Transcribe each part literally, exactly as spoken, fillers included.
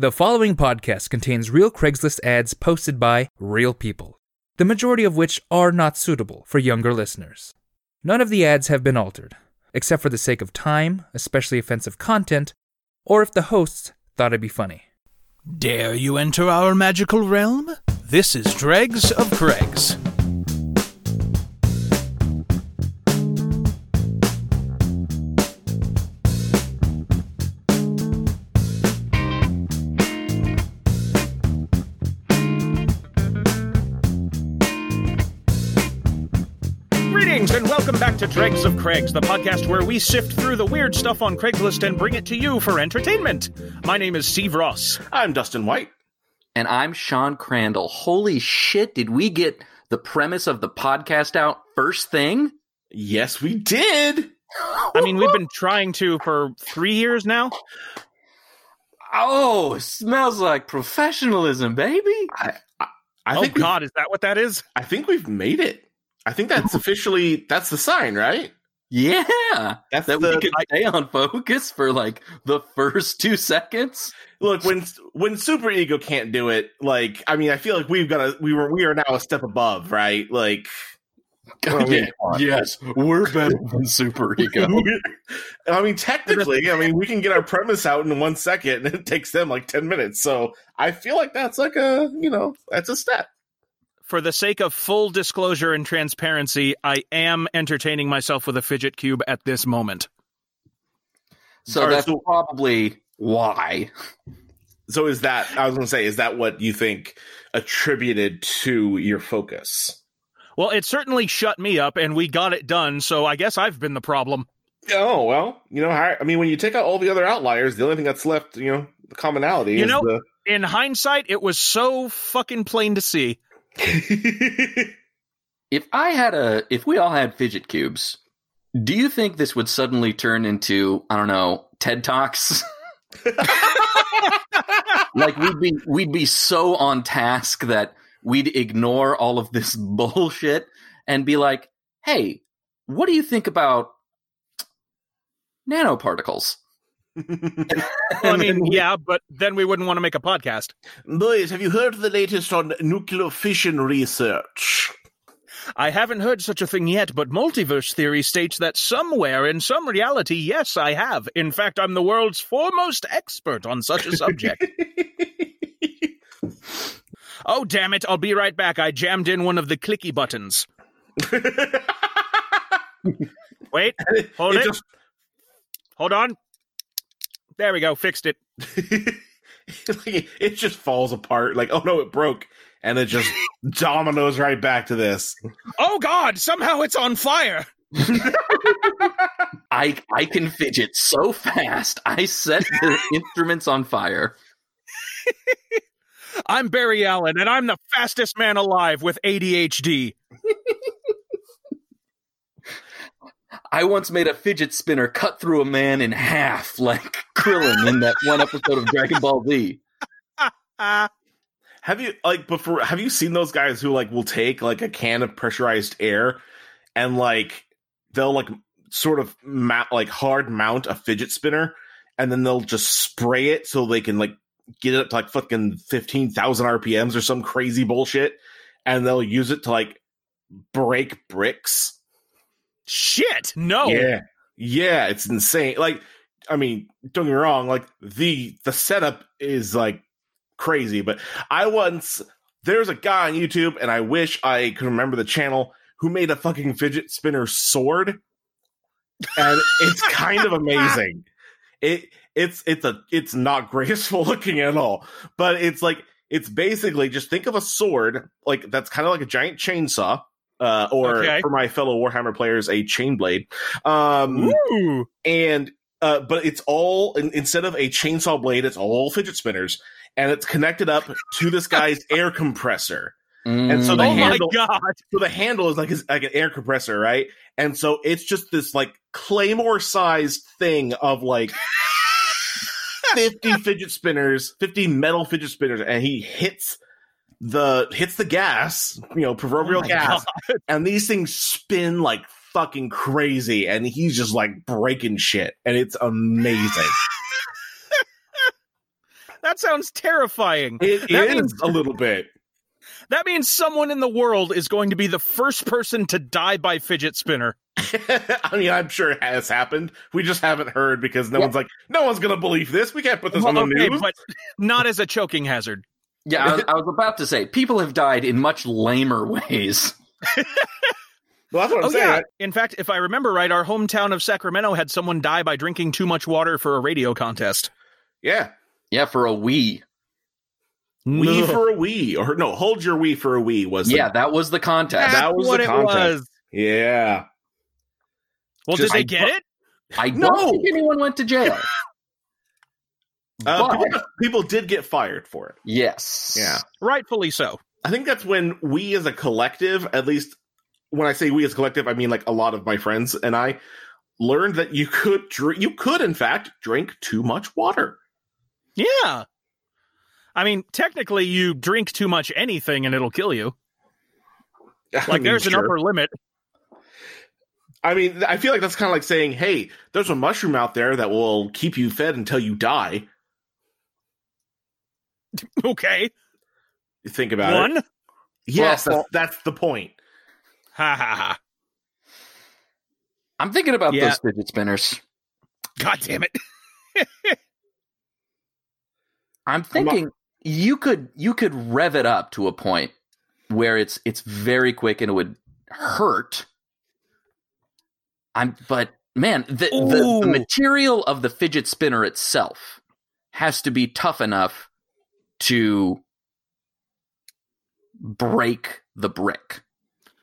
The following podcast contains real Craigslist ads posted by real people, the majority of which are not suitable for younger listeners. None of the ads have been altered, except for the sake of time, especially offensive content, or if the hosts thought it'd be funny. Dare you enter our magical realm? This is Dregs of Craigs. Welcome back to Dregs of Craigs, the podcast where we sift through the weird stuff on Craigslist and bring it to you for entertainment. My name is Steve Ross. I'm Dustin White. And I'm Sean Crandall. Holy shit, did we get the premise of the podcast out first thing? Yes, we did. I mean, we've been trying to for three years now. Oh, it smells like professionalism, baby. I, I, I oh, think God, is that what that is? I think we've made it. I think that's officially, that's the sign, right? Yeah. That's that the, we can stay on focus for like the first two seconds. Look, when when Super Ego can't do it, like, I mean, I feel like we've got a, we were, we are now a step above, right? Like, yeah, we yes, we're better than Super Ego. I mean, technically, I mean, we can get our premise out in one second and it takes them like ten minutes. So I feel like that's like a, you know, that's a step. For the sake of full disclosure and transparency, I am entertaining myself with a fidget cube at this moment. So or that's so, probably why. So is that, I was going to say, is that what you think attributed to your focus? Well, it certainly shut me up and we got it done, so I guess I've been the problem. Oh, well, you know, I mean, when you take out all the other outliers, the only thing that's left, you know, the commonality you is know, the... In hindsight, it was so fucking plain to see. If I had a, if we all had fidget cubes, do you think this would suddenly turn into, I don't know, TED Talks? Like we'd be, we'd be so on task that we'd ignore all of this bullshit and be like, hey, what do you think about nanoparticles? Well, I mean, yeah, but then we wouldn't want to make a podcast. Boys, have you heard the latest on nuclear fission research? I haven't heard such a thing yet, but multiverse theory states that somewhere in some reality, yes, I have. In fact, I'm the world's foremost expert on such a subject. Oh, damn it, I'll be right back. I jammed in one of the clicky buttons. Wait, hold it. it. Just... Hold on. There we go, fixed it. It just falls apart. Like, oh no, it broke. And it just dominoes right back to this. Oh God, somehow it's on fire. I I can fidget so fast. I set the instruments on fire. I'm Barry Allen, and I'm the fastest man alive with A D H D. I once made a fidget spinner cut through a man in half, like Krillin in that one episode of Dragon Ball Z. Have you like before? Have you seen those guys who like will take like a can of pressurized air and like they'll like sort of ma- like hard mount a fidget spinner and then they'll just spray it so they can like get it up to like fucking fifteen thousand R P Ms or some crazy bullshit, and they'll use it to like break bricks. Shit, no. Yeah, yeah, it's insane. Like, I mean, don't get me wrong, like, the the setup is, like, crazy, but I once, there's a guy on YouTube, and I wish I could remember the channel, who made a fucking fidget spinner sword, and it's kind of amazing. It It's it's a it's not graceful looking at all, but it's, like, it's basically, just think of a sword, like, that's kind of like a giant chainsaw, Uh, or okay. for my fellow Warhammer players, a chain blade. Um, Ooh. And uh, but it's all in, instead of a chainsaw blade, it's all fidget spinners, and it's connected up to this guy's air compressor. Mm, and so the oh handle, my God. So the handle is like his, like an air compressor, right? And so it's just this like claymore sized thing of like fifty fidget spinners, fifty metal fidget spinners, and he hits. The hits the gas, you know, proverbial oh gas, God. And these things spin like fucking crazy, and he's just like breaking shit, and it's amazing. That sounds terrifying. It that is means, a little bit. That means someone in the world is going to be the first person to die by fidget spinner. I mean, I'm sure it has happened. We just haven't heard because no yeah. one's like, no one's going to believe this. We can't put this well, on the okay, news. But not as a choking hazard. Yeah, I was, I was about to say, people have died in much lamer ways. Well, that's what I'm oh, saying. Yeah. In fact, if I remember right, our hometown of Sacramento had someone die by drinking too much water for a radio contest. Yeah. Yeah, for a Wii. Wii no. for a Wii. Or no, hold your Wii for a Wii was the, Yeah, that was the contest. That was what the contest. It was. Yeah. Well, Just, did they I get it? I don't no. think anyone went to jail. uh, people, people did get fired for it. Yes. Yeah. Rightfully so. I think that's when we as a collective, at least when I say we as a collective, I mean like a lot of my friends and I learned that you could, dr- you could in fact drink too much water. Yeah. I mean, technically you drink too much anything and it'll kill you. Like I mean, there's sure. an upper limit. I mean, I feel like that's kind of like saying, hey, there's a mushroom out there that will keep you fed until you die. Okay. Think about One? it. One? Yes, well, that's, well, that's the point. Ha ha ha. I'm thinking about yeah. those fidget spinners. God damn it. I'm thinking I'm you could you could rev it up to a point where it's it's very quick and it would hurt. I'm but man, the, the, the material of the fidget spinner itself has to be tough enough to break the brick.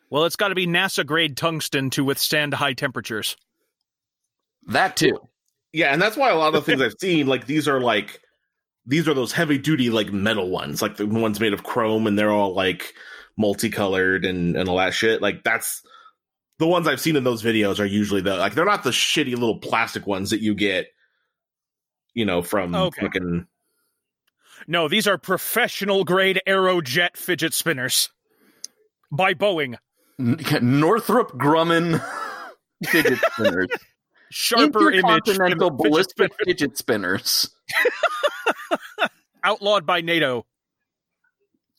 Well, it's got to be NASA-grade tungsten to withstand high temperatures. That too. Yeah, and that's why a lot of the things I've seen, like these are like these are those heavy-duty like metal ones, like the ones made of chrome, and they're all like multicolored and, and all that shit. Like that's. The ones I've seen in those videos are usually the like they're not the shitty little plastic ones that you get, you know, from okay. fucking. No, these are professional grade Aerojet fidget spinners by Boeing, Northrop Grumman fidget spinners, sharper intercontinental image ballistic fidget spinners, outlawed by NATO,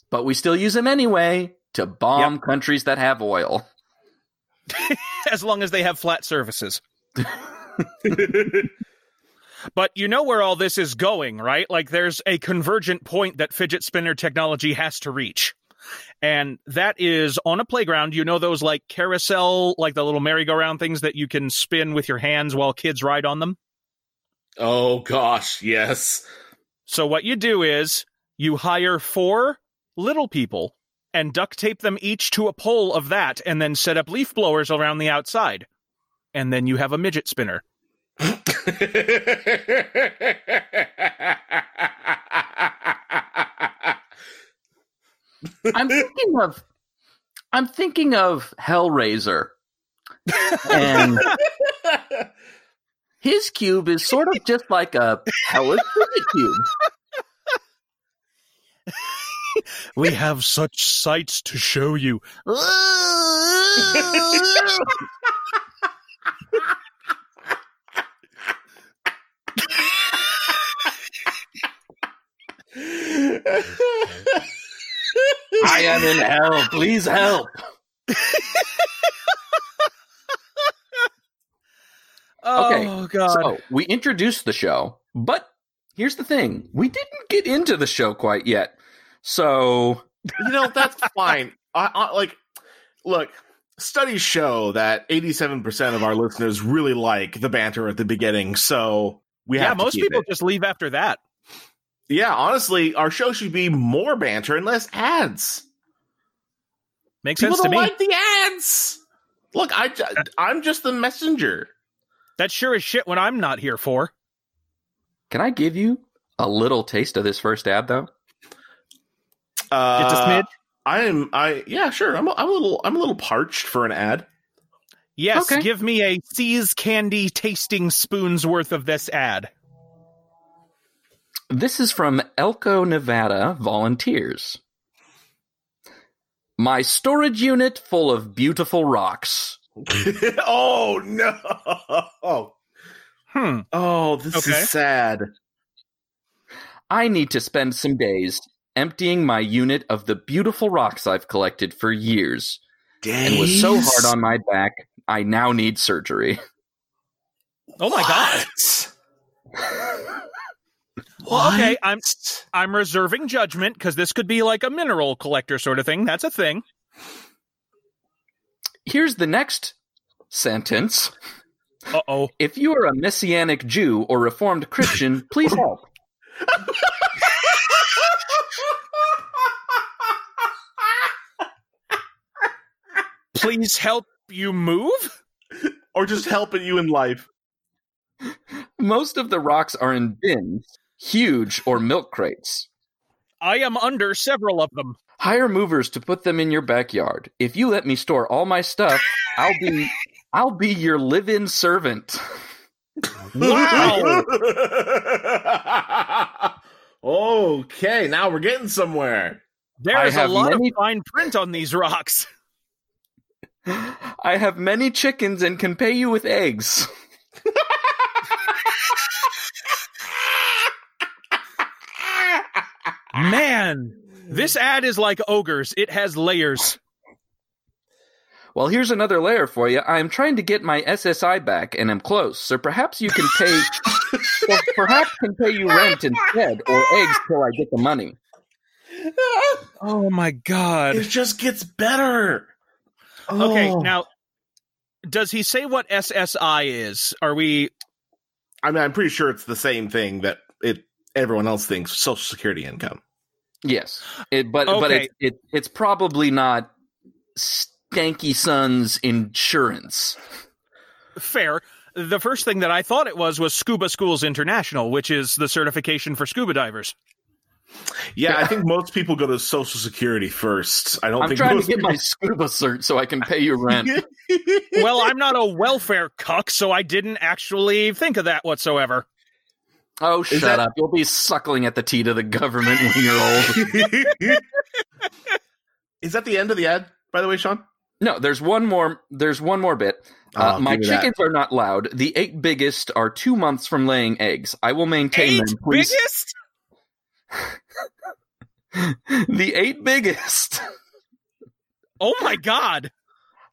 but we still use them anyway to bomb yep. countries that have oil. As long as they have flat surfaces. But you know where all this is going, right? Like there's a convergent point that fidget spinner technology has to reach. And that is on a playground. You know those like carousel, like the little merry-go-round things that you can spin with your hands while kids ride on them? Oh, gosh, yes. So what you do is you hire four little people and duct tape them each to a pole of that, and then set up leaf blowers around the outside. And then you have a midget spinner. I'm thinking of I'm thinking of Hellraiser. And his cube is sort of just like a Hellraiser cube. We have such sights to show you. I am in hell. Please help. Okay, oh, God. So we introduced the show, but here's the thing. We didn't get into the show quite yet. So, you know, that's fine. I, I, like, look, studies show that eighty-seven percent of our listeners really like the banter at the beginning. So we yeah, have to most keep people it. Just leave after that. Yeah, honestly, our show should be more banter and less ads. Makes people sense to me. People don't like the ads. Look, I, I'm just the messenger. That sure is shit when I'm not here for. Can I give you a little taste of this first ad, though? Uh, I am. I yeah, sure. I'm. A, I'm a little. I'm a little parched for an ad. Yes, okay. Give me a See's Candy tasting spoon's worth of this ad. This is from Elko, Nevada volunteers. My storage unit full of beautiful rocks. Oh no! Oh, hmm. Oh, this okay. is sad. I need to spend some days emptying my unit of the beautiful rocks I've collected for years. Days? And was so hard on my back, I now need surgery. Oh my what? God. Well, okay, I'm I'm reserving judgment because this could be like a mineral collector sort of thing. That's a thing. Here's the next sentence. Uh-oh. If you are a Messianic Jew or Reformed Christian, please help. Please help you move? Or just helping you in life. Most of the rocks are in bins, huge, or milk crates. I am under several of them. Hire movers to put them in your backyard. If you let me store all my stuff, I'll be I'll be your live-in servant. Wow! Okay, now we're getting somewhere. There is a lot many... of fine print on these rocks. I have many chickens and can pay you with eggs. Man, this ad is like ogres. It has layers. Well, here's another layer for you. I am trying to get my S S I back, and I'm close. So perhaps you can pay. Well, perhaps can pay you rent instead, or eggs till I get the money. Oh my God! It just gets better. Oh. Okay, now, does he say what S S I is? Are we? I mean, I'm pretty sure it's the same thing that it everyone else thinks: Social Security income. Yes, it, but okay. but it, it it's probably not Stanky Son's insurance. Fair. The first thing that I thought it was was Scuba Schools International, which is the certification for scuba divers. Yeah, I think most people go to Social Security first. I don't. I'm think trying to get people... my scuba cert so I can pay you rent. Well, I'm not a welfare cuck, so I didn't actually think of that whatsoever. Oh, shut that... up! You'll be suckling at the teat of the government when you're old. Is that the end of the ad? By the way, Sean. No, there's one more. There's one more bit. Uh, oh, my chickens that. are not loud. The eight biggest are two months from laying eggs. I will maintain eight them. Please. Biggest. The eight biggest. Oh my God!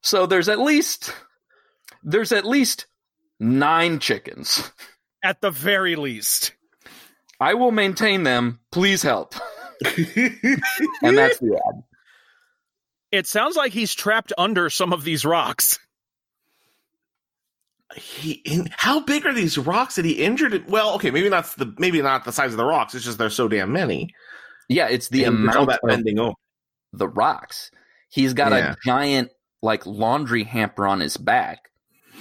So there's at least there's at least nine chickens. At the very least, I will maintain them. Please help. And that's the ad. It sounds like he's trapped under some of these rocks. He, in, how big are these rocks that he injured? It? Well, okay, maybe not the maybe not the size of the rocks. It's just there's so damn many. Yeah, it's the and amount all that of bending over the rocks. He's got yeah. a giant like laundry hamper on his back,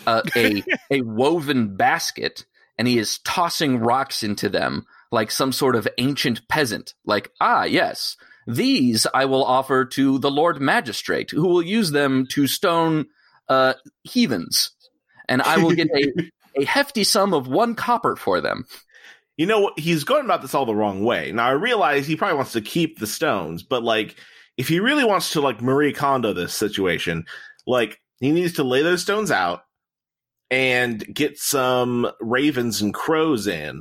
uh, a a woven basket, and he is tossing rocks into them like some sort of ancient peasant. Like ah, yes, these I will offer to the Lord Magistrate, who will use them to stone uh, heathens. And I will get a, a hefty sum of one copper for them. You know, he's going about this all the wrong way. Now, I realize he probably wants to keep the stones, but, like, if he really wants to, like, Marie Kondo this situation, like, he needs to lay those stones out and get some ravens and crows in.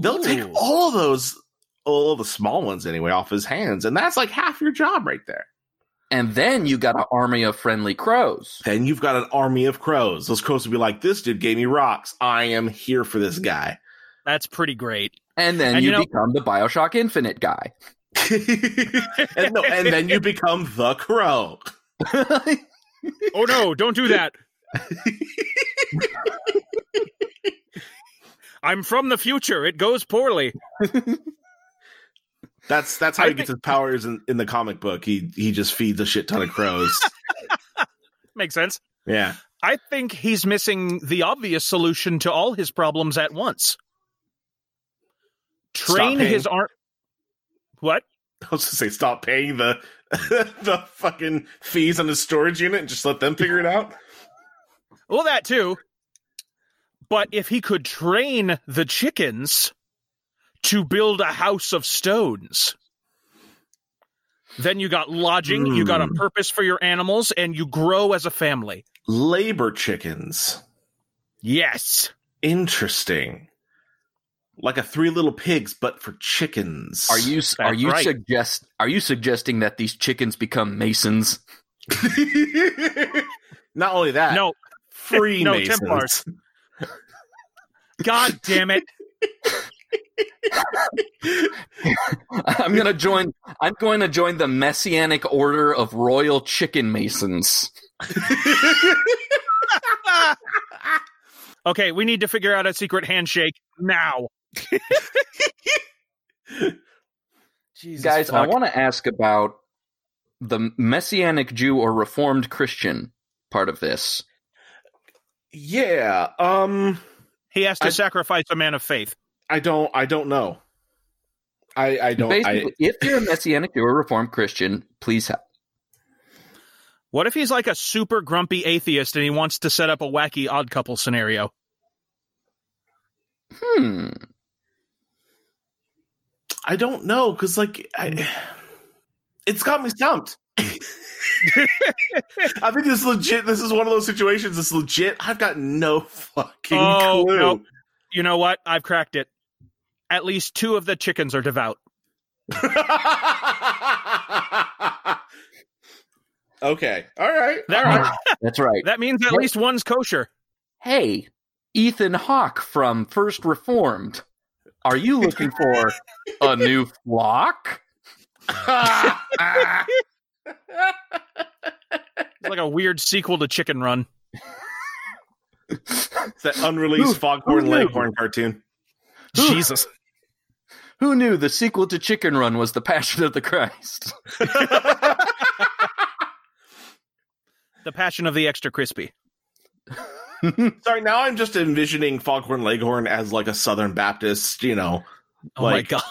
They'll Ooh. Take all of those, all the small ones anyway, off his hands. And that's, like, half your job right there. And then you got an army of friendly crows. Then you've got an army of crows. Those crows would be like, this dude gave me rocks. I am here for this guy. That's pretty great. And then and you, you know, become the Bioshock Infinite guy. and, no, and then you become the crow. Oh, no, don't do that. I'm from the future. It goes poorly. That's that's how I he gets think- his powers in, in the comic book. He he just feeds a shit ton of crows. Makes sense. Yeah. I think he's missing the obvious solution to all his problems at once. Train his arm. What? I was going to say stop paying the the fucking fees on his storage unit and just let them figure it out. Well, that too. But if he could train the chickens to build a house of stones. Then you got lodging, mm. you got a purpose for your animals, and you grow as a family. Labor chickens. Yes. Interesting. Like a Three Little Pigs, but for chickens. Are you That's are you right. suggest are you suggesting that these chickens become Masons? Not only that, no, free no, Masons. Templars. God damn it! I'm gonna join. I'm going to join the Messianic Order of Royal Chicken Masons. Okay, we need to figure out a secret handshake now. Jesus Guys, fuck. I want to ask about the Messianic Jew or Reformed Christian part of this. Yeah, um, he has to I, sacrifice a man of faith. I don't. I don't know. I, I don't. Basically, I, if you're a Messianic Jew or Reformed Christian, please help. What if he's like a super grumpy atheist and he wants to set up a wacky Odd Couple scenario? Hmm. I don't know, because like, I, it's got me stumped. I think this is legit. This is one of those situations that's legit. I've got no fucking oh, clue. No. You know what? I've cracked it. At least two of the chickens are devout. Okay. All right. All right. That's right. That means at what? least one's kosher. Hey, Ethan Hawke from First Reformed. Are you looking for a new flock? It's like a weird sequel to Chicken Run. It's that unreleased Foghorn Leghorn cartoon. Who? Jesus. Who knew the sequel to Chicken Run was The Passion of the Christ? The Passion of the Extra Crispy. Sorry, now I'm just envisioning Foghorn Leghorn as like a Southern Baptist, you know. Oh like... my God.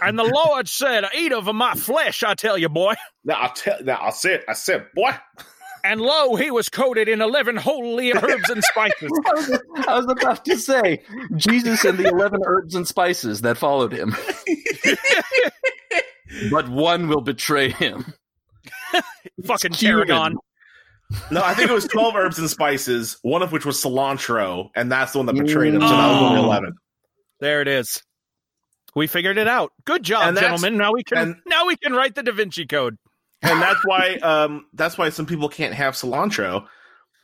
And the Lord said, eat of my flesh, I tell you, boy. Now I, te- now I said, I said, boy. And lo, he was coated in eleven holy herbs and spices. I, was, I was about to say, Jesus and the eleven herbs and spices that followed him. But one will betray him. Fucking tarragon. No, I think it was twelve herbs and spices, one of which was cilantro, and that's the one that betrayed him. So that was only eleven. There it is. We figured it out. Good job, gentlemen. Now we can and, now we can write the Da Vinci Code. And that's why um that's why some people can't have cilantro,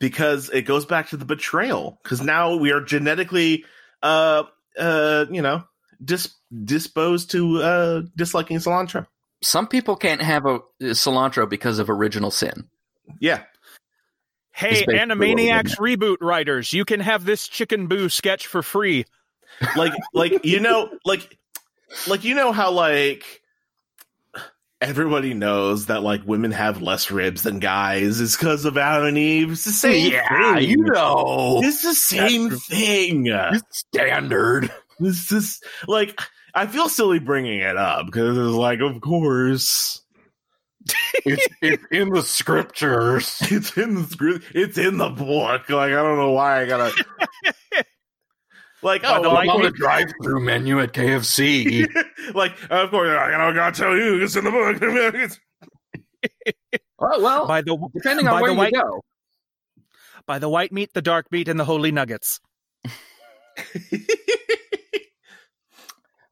because it goes back to the betrayal. Because now we are genetically uh uh you know dis- disposed to uh disliking cilantro. Some people can't have a cilantro because of original sin. Yeah. Hey, Animaniacs reboot writers, you can have this Chicken Boo sketch for free. Like, like you know, like, like you know how like everybody knows that like women have less ribs than guys is because of Adam and Eve. It's the same yeah, thing, you know. It's the same That's thing. It's standard. It's just like. I feel silly bringing it up because it's like, of course, it's, it's in the scriptures. It's in the script. It's in the book. Like, I don't know why I gotta. Like, oh, the, like, on the drive-through menu at K F C. Like, of course, I gotta tell you, it's in the book. well, well, by the depending on by where the you white, go, by the white meat, the dark meat, and the holy nuggets.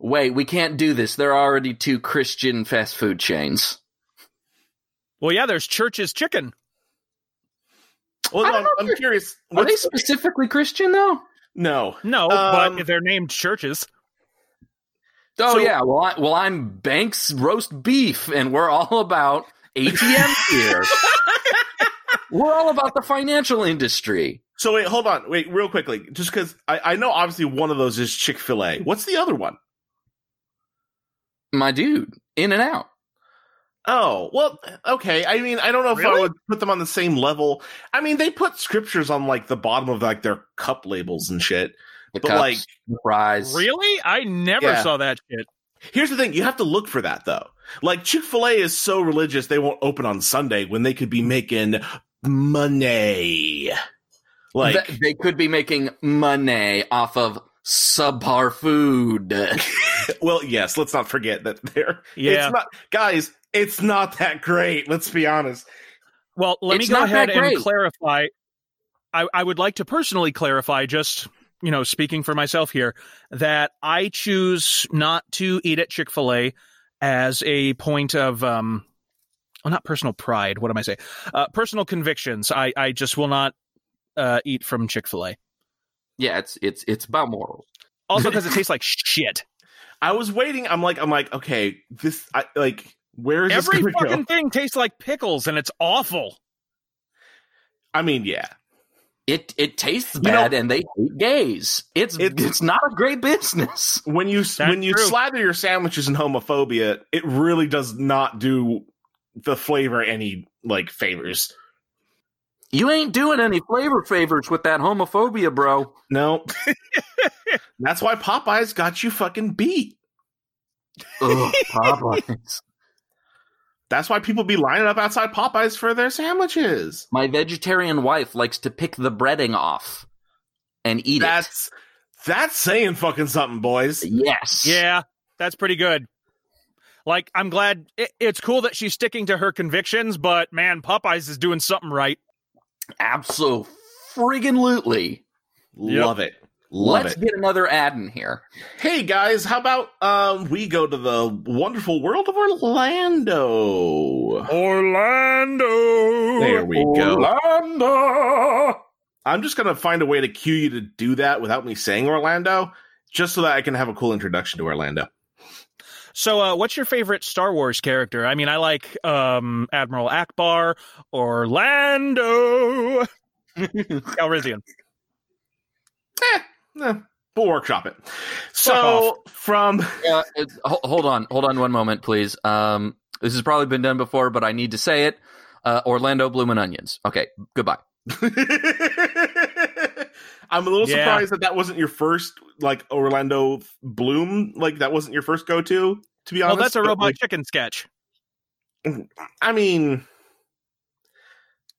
Wait, we can't do this. There are already two Christian fast food chains. Well, yeah, there's Church's Chicken. Well, I'm, I'm curious. Are they specifically Christian, though? No. No, um, but they're named churches. Oh, so, yeah. Well, I, well, I'm Banks Roast Beef, and we're all about A T M here. We're all about the financial industry. So, wait, hold on. Wait, real quickly. Just because I, I know, obviously, one of those is Chick-fil-A. What's the other one? My dude, In and Out. Oh, well, okay. I mean, I don't know if really? I would put them on the same level. I mean, they put scriptures on like the bottom of like their cup labels and shit. The but cups, like fries. Really? I never yeah. saw that shit. Here's the thing, you have to look for that though. Like Chick-fil-A is so religious they won't open on Sunday when they could be making money. Like Th- they could be making money off of subpar food. Well, yes, let's not forget that they're yeah. it's not, guys, it's not that great, let's be honest. Well, let it's me go ahead and clarify. I, I would like to personally clarify just you know, speaking for myself here, that I choose not to eat at Chick-fil-A as a point of, um, well, not personal pride. What am I saying? Uh, personal convictions. I, I just will not uh, eat from Chick-fil-A. Yeah, it's it's it's about morals. Also, because it tastes like shit. I was waiting. I'm like, I'm like, okay, this, I, like, where is every this fucking go? Thing tastes like pickles, and it's awful. I mean, yeah, it it tastes you bad, know, and they hate gays. It's it, it's not a great business. When you That's when you true. Slather your sandwiches in homophobia, it really does not do the flavor any like favors. You ain't doing any flavor favors with that homophobia, bro. No. That's why Popeyes got you fucking beat. Ugh, Popeyes. That's why people be lining up outside Popeyes for their sandwiches. My vegetarian wife likes to pick the breading off and eat that's, it. That's saying fucking something, boys. Yes. Yeah, that's pretty good. Like, I'm glad. It, it's cool that she's sticking to her convictions, but, man, Popeyes is doing something right. Abso-friggin-lutely. Yep. Love it. Love Let's it. Get another ad in here. Hey, guys, how about um, we go to the wonderful world of Orlando? Orlando! There we Orlando. go. Orlando! I'm just going to find a way to cue you to do that without me saying Orlando, just so that I can have a cool introduction to Orlando. So uh, what's your favorite Star Wars character? I mean, I like um, Admiral Akbar, Orlando, Calrissian. Eh, eh, we'll workshop it. So from... Yeah, it's, hold on. Hold on one moment, please. Um, this has probably been done before, but I need to say it. Uh, Orlando Bloomin' Onions. Okay, goodbye. I'm a little yeah. surprised that that wasn't your first, like, Orlando Bloom. Like, that wasn't your first go-to, to be honest. Well, that's a robot like, chicken sketch. I mean...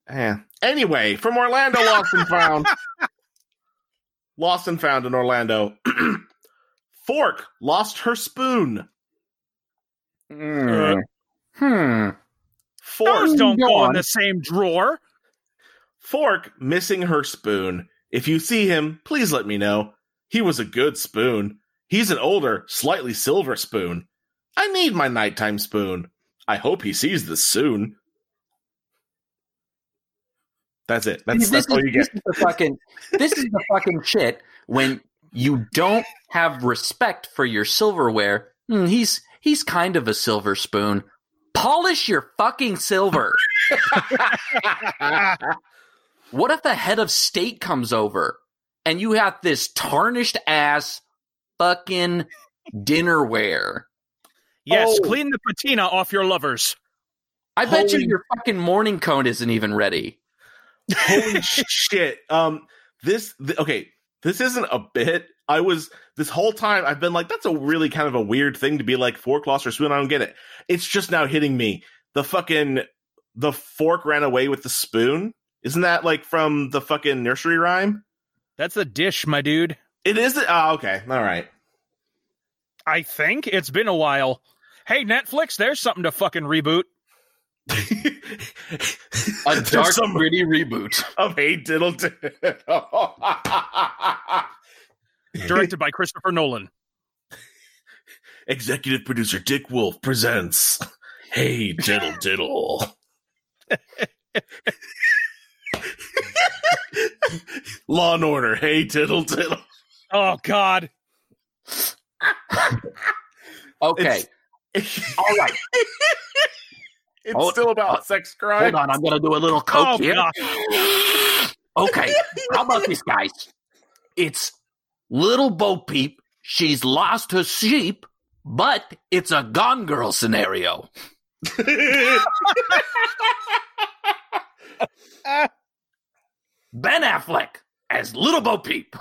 Eh. Anyway, from Orlando Lost and Found... Lost and Found in Orlando. Fork lost her spoon. Mm. Hmm. Fork Those don't go on. in the same drawer. Fork missing her spoon. If you see him, please let me know. He was a good spoon. He's an older, slightly silver spoon. I need my nighttime spoon. I hope he sees this soon. That's it. That's, that's all you get. This is, the fucking, this is the fucking shit when you don't have respect for your silverware. Mm, he's he's kind of a silver spoon. Polish your fucking silver. What if the head of state comes over and you have this tarnished ass fucking dinnerware? Yes, oh. Clean the patina off your lovers. I Holy- bet you your fucking morning cone isn't even ready. Holy shit. Um, this, th- okay, this isn't a bit. I was, this whole time, I've been like, that's a really kind of a weird thing to be like, fork, lost, or spoon, I don't get it. It's just now hitting me. The fucking, the fork ran away with the spoon. Isn't that like from the fucking nursery rhyme? That's a dish, my dude. It is? Oh, okay. All right. I think it's been a while. Hey, Netflix, there's something to fucking reboot. A dark, some, gritty reboot of Hey Diddle Diddle. Directed by Christopher Nolan. Executive producer Dick Wolf presents Hey Diddle Diddle. Law and Order. Hey Diddle Diddle. Oh, God. Okay. It's, all right. It's oh, still about uh, sex crimes. Hold on, I'm going to do a little coke oh, here. Gosh. Okay, how about this, guys? It's Little Bo Peep. She's lost her sheep, but it's a Gone Girl scenario. Ben Affleck as Little Bo Peep.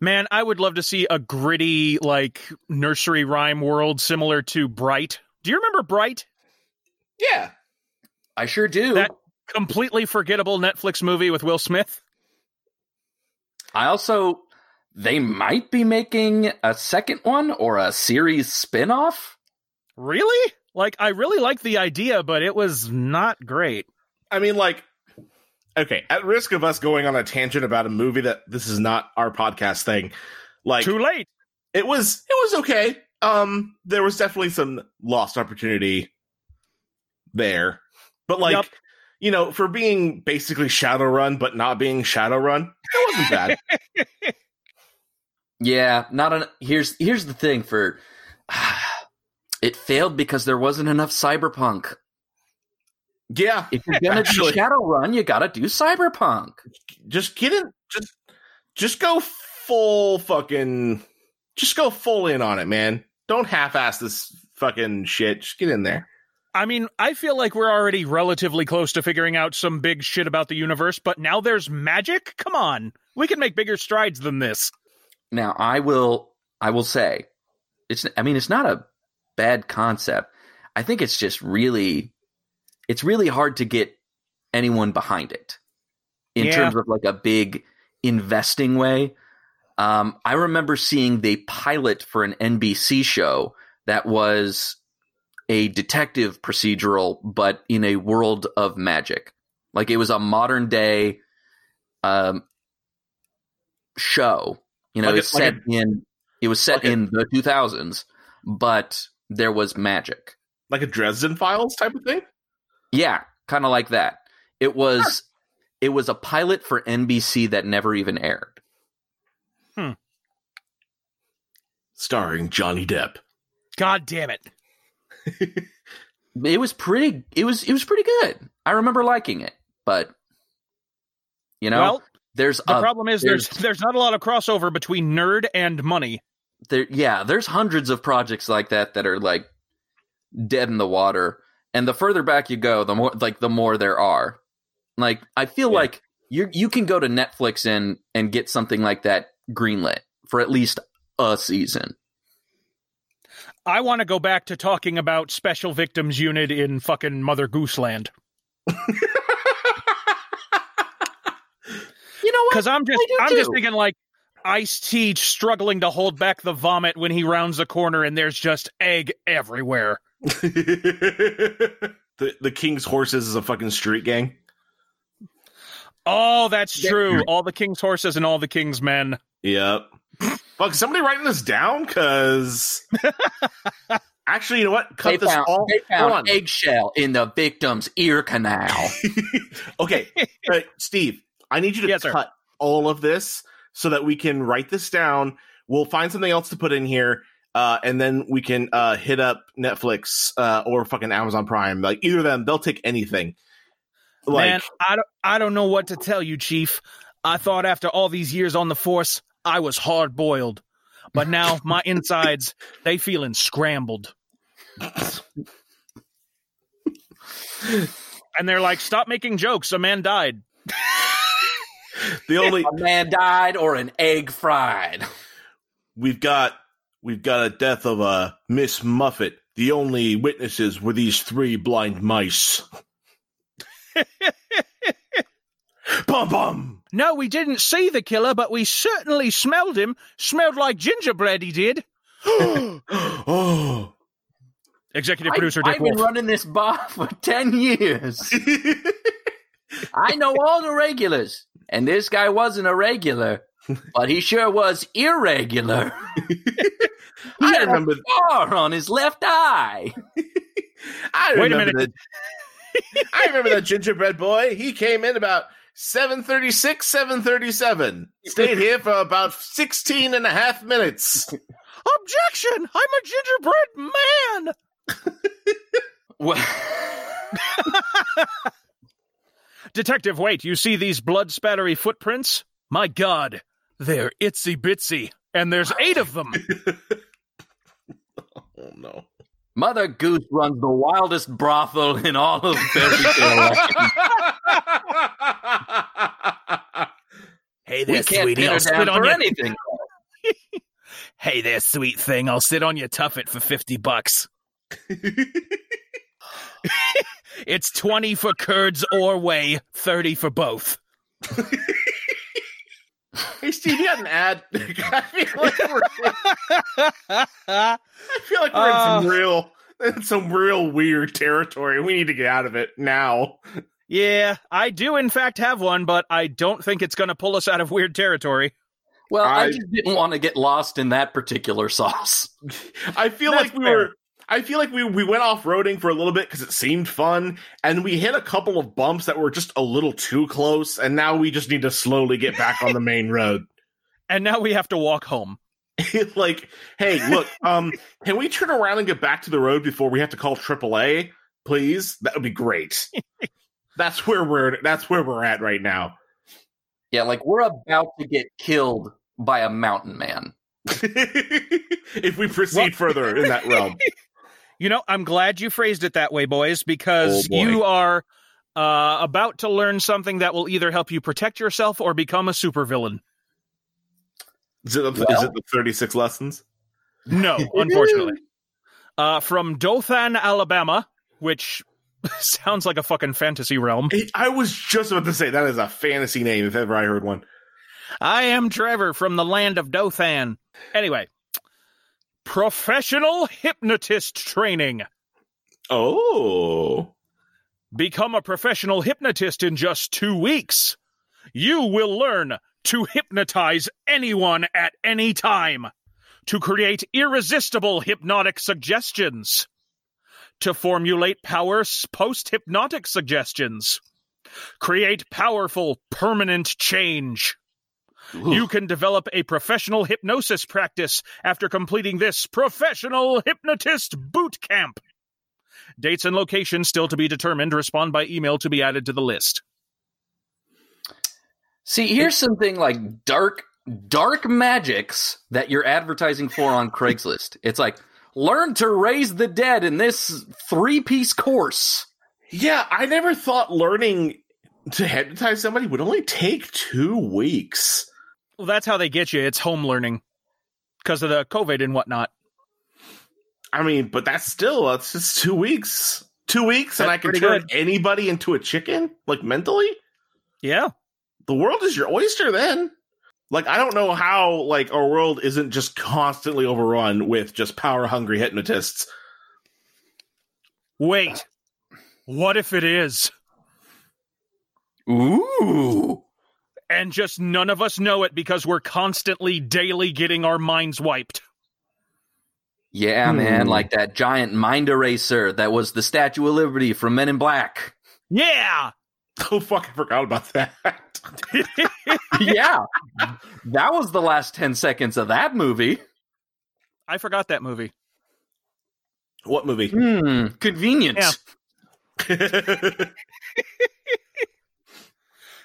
Man, I would love to see a gritty, like, nursery rhyme world similar to Bright. Do you remember Bright? Yeah. I sure do. That completely forgettable Netflix movie with Will Smith. I also, they might be making a second one or a series spinoff. Really? Like, I really like the idea, but it was not great. I mean, like, okay, at risk of us going on a tangent about a movie that this is not our podcast thing, like, too late. It was, it was okay. Um, there was definitely some lost opportunity there, but like, yep. you know, for being basically Shadowrun but not being Shadowrun, it wasn't bad. Yeah, not an. Here's here's the thing for. It failed because there wasn't enough cyberpunk. Yeah, if you're gonna do Shadowrun, you gotta do cyberpunk. Just get in. Just just go full fucking. Just go full in on it, man. Don't half-ass this fucking shit. Just get in there. I mean, I feel like we're already relatively close to figuring out some big shit about the universe, but now there's magic? Come on. We can make bigger strides than this. Now, I will I will say, it's. I mean, it's not a bad concept. I think it's just really, it's really hard to get anyone behind it in yeah. terms of like a big investing way. Um, I remember seeing the pilot for an N B C show that was a detective procedural, but in a world of magic. Like it was a modern day um, show. You know, like it's set like a, in it was set like in the two thousands, but there was magic, like a Dresden Files type of thing. Yeah, kind of like that. It was sure. it was a pilot for N B C that never even aired. Hmm. Starring Johnny Depp. God damn it! It was pretty. It was it was pretty good. I remember liking it, but you know. Well, There's the a, problem is there's, there's there's not a lot of crossover between nerd and money. There, yeah, there's hundreds of projects like that that are like dead in the water, and the further back you go, the more like the more there are. Like I feel yeah. like you you can go to Netflix and and get something like that greenlit for at least a season. I want to go back to talking about Special Victims Unit in fucking Mother Goose Land. You know what? Because I'm just, I'm too. just thinking like Ice-T struggling to hold back the vomit when he rounds the corner, and there's just egg everywhere. the the King's Horses is a fucking street gang. Oh, that's true. All the King's Horses and all the King's Men. Yep. Fuck, somebody writing this down, because actually, you know what? Cut they this found, all. They found on. Eggshell in the victim's ear canal. Okay, uh, Steve. I need you to yes, cut sir. all of this so that we can write this down. We'll find something else to put in here, uh, and then we can uh, hit up Netflix uh, or fucking Amazon Prime. Like either of them, they'll take anything. Like, man, I don't, I don't know what to tell you, Chief. I thought after all these years on the force, I was hard boiled, but now my insides they feeling scrambled. And they're like, "Stop making jokes. A man died." The only a man died or an egg fried. We've got we've got a death of a Miss Muffet. The only witnesses were these three blind mice. Bum bum. No, we didn't see the killer, but we certainly smelled him. Smelled like gingerbread. He did. Oh. Executive I, producer Dick I've Wolf. Been running this bar for ten years. I know all the regulars. And this guy wasn't a regular, but he sure was irregular. I remember the scar on his left eye. I Wait remember a minute. That, I remember that gingerbread boy. He came in about seven thirty-six, seven thirty-seven. Stayed here for about sixteen and a half minutes. Objection! I'm a gingerbread man! What? Detective, wait, you see these blood-spattery footprints? My God, they're itsy-bitsy, and there's eight of them. Oh, no. Mother Goose runs the wildest brothel in all of fairy tale. Hey there, sweetie, I'll sit on your... anything. Hey there, sweet thing, I'll sit on your tuffet for fifty bucks. It's twenty for curds or whey, thirty for both. Hey, Steve, you got an ad? I feel like we're, I feel like we're uh, in some real, in some real weird territory. We need to get out of it now. Yeah, I do, in fact, have one, but I don't think it's going to pull us out of weird territory. Well, I, I just didn't want to get lost in that particular sauce. I feel like we fair. were... I feel like we, we went off-roading for a little bit because it seemed fun, and we hit a couple of bumps that were just a little too close, and now we just need to slowly get back on the main road. And now we have to walk home. Like, hey, look, um, can we turn around and get back to the road before we have to call triple A, please? That would be great. That's where we're that's where we're at right now. Yeah, like, we're about to get killed by a mountain man. If we proceed what? further in that realm. You know, I'm glad you phrased it that way, boys, because oh boy. you are uh, about to learn something that will either help you protect yourself or become a supervillain. Is, well, is it the thirty-six lessons? No, unfortunately. Uh, from Dothan, Alabama, which sounds like a fucking fantasy realm. I was just about to say, that is a fantasy name if ever I heard one. I am Trevor from the land of Dothan. Anyway. Professional hypnotist training. Oh. Become a professional hypnotist in just two weeks. You will learn to hypnotize anyone at any time, to create irresistible hypnotic suggestions, to formulate power post-hypnotic suggestions, create powerful permanent change. Ooh. You can develop a professional hypnosis practice after completing this professional hypnotist boot camp. Dates and locations still to be determined. Respond by email to be added to the list. See, here's something like dark, dark magics that you're advertising for on Craigslist. It's like, learn to raise the dead in this three-piece course. Yeah, I never thought learning to hypnotize somebody would only take two weeks. Well, that's how they get you. It's home learning because of the COVID and whatnot. I mean, but that's still, that's just two weeks. Two weeks that's and I can turn good. anybody into a chicken, like mentally? Yeah. The world is your oyster then. Like, I don't know how, like, our world isn't just constantly overrun with just power-hungry hypnotists. Wait. What if it is? Ooh. And just none of us know it because we're constantly, daily getting our minds wiped. Yeah, hmm. man, like that giant mind eraser that was the Statue of Liberty from Men in Black. Yeah! Oh, fuck, I forgot about that. Yeah. That was the last ten seconds of that movie. I forgot that movie. What movie? Hmm, convenience. Yeah.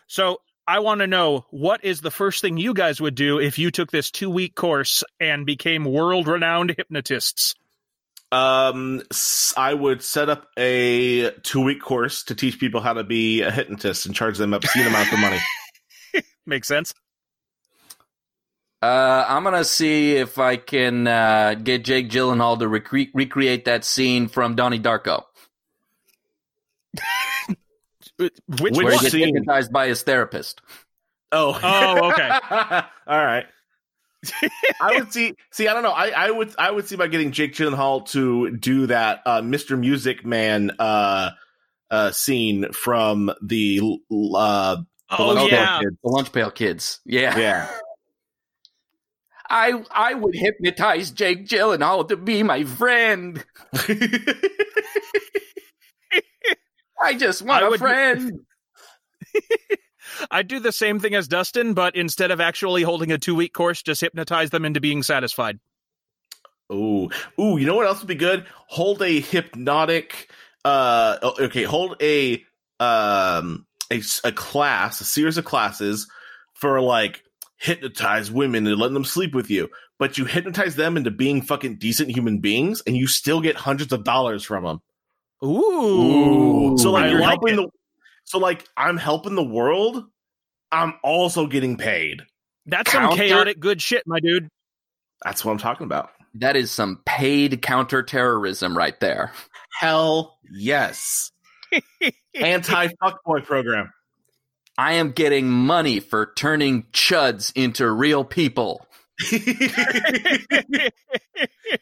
So... I want to know, what is the first thing you guys would do if you took this two-week course and became world-renowned hypnotists? Um, I would set up a two-week course to teach people how to be a hypnotist and charge them obscene amounts of money. Makes sense. Uh, I'm going to see if I can uh, get Jake Gyllenhaal to recre- recreate that scene from Donnie Darko. Which, Which where he gets hypnotized by his therapist. Oh, oh, okay, all right. I would see. See, I don't know. I, I would. I would see by getting Jake Gyllenhaal to do that uh, Mister Music Man uh, uh, scene from the uh, the, oh, lunch yeah. kids, the Lunch Pail Kids. Yeah, yeah. I I would hypnotize Jake Gyllenhaal to be my friend. I just want I a would, friend. I'd do the same thing as Dustin, but instead of actually holding a two-week course, just hypnotize them into being satisfied. Ooh. Ooh, you know what else would be good? Hold a hypnotic... Uh, okay, hold a, um, a, a class, a series of classes for, like, hypnotize women and letting them sleep with you. But you hypnotize them into being fucking decent human beings, and you still get hundreds of dollars from them. Ooh. Ooh. So like I you're like helping it. the So like I'm helping the world, I'm also getting paid. That's Counter- some chaotic good shit, my dude. That's what I'm talking about. That is some paid counterterrorism right there. Hell yes. Anti-fuckboy program. I am getting money for turning chuds into real people.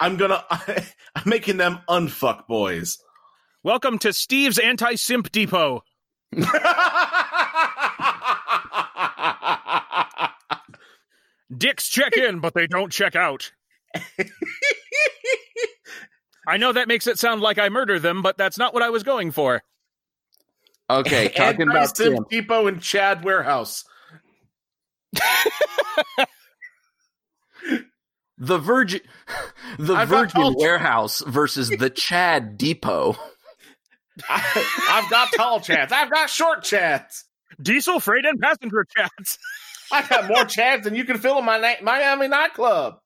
I'm gonna I, I'm making them unfuckboys. Welcome to Steve's Anti-Simp Depot. Dicks check in, but they don't check out. I know that makes it sound like I murder them, but that's not what I was going for. Okay, talking about Tim Depot and Chad Warehouse. The Virgin, the I've Virgin Warehouse ch- versus the Chad Depot. I, I've got tall Chads. I've got short Chads. Diesel, freight, and passenger Chads. I got more Chads than you can fill in my na- Miami nightclub.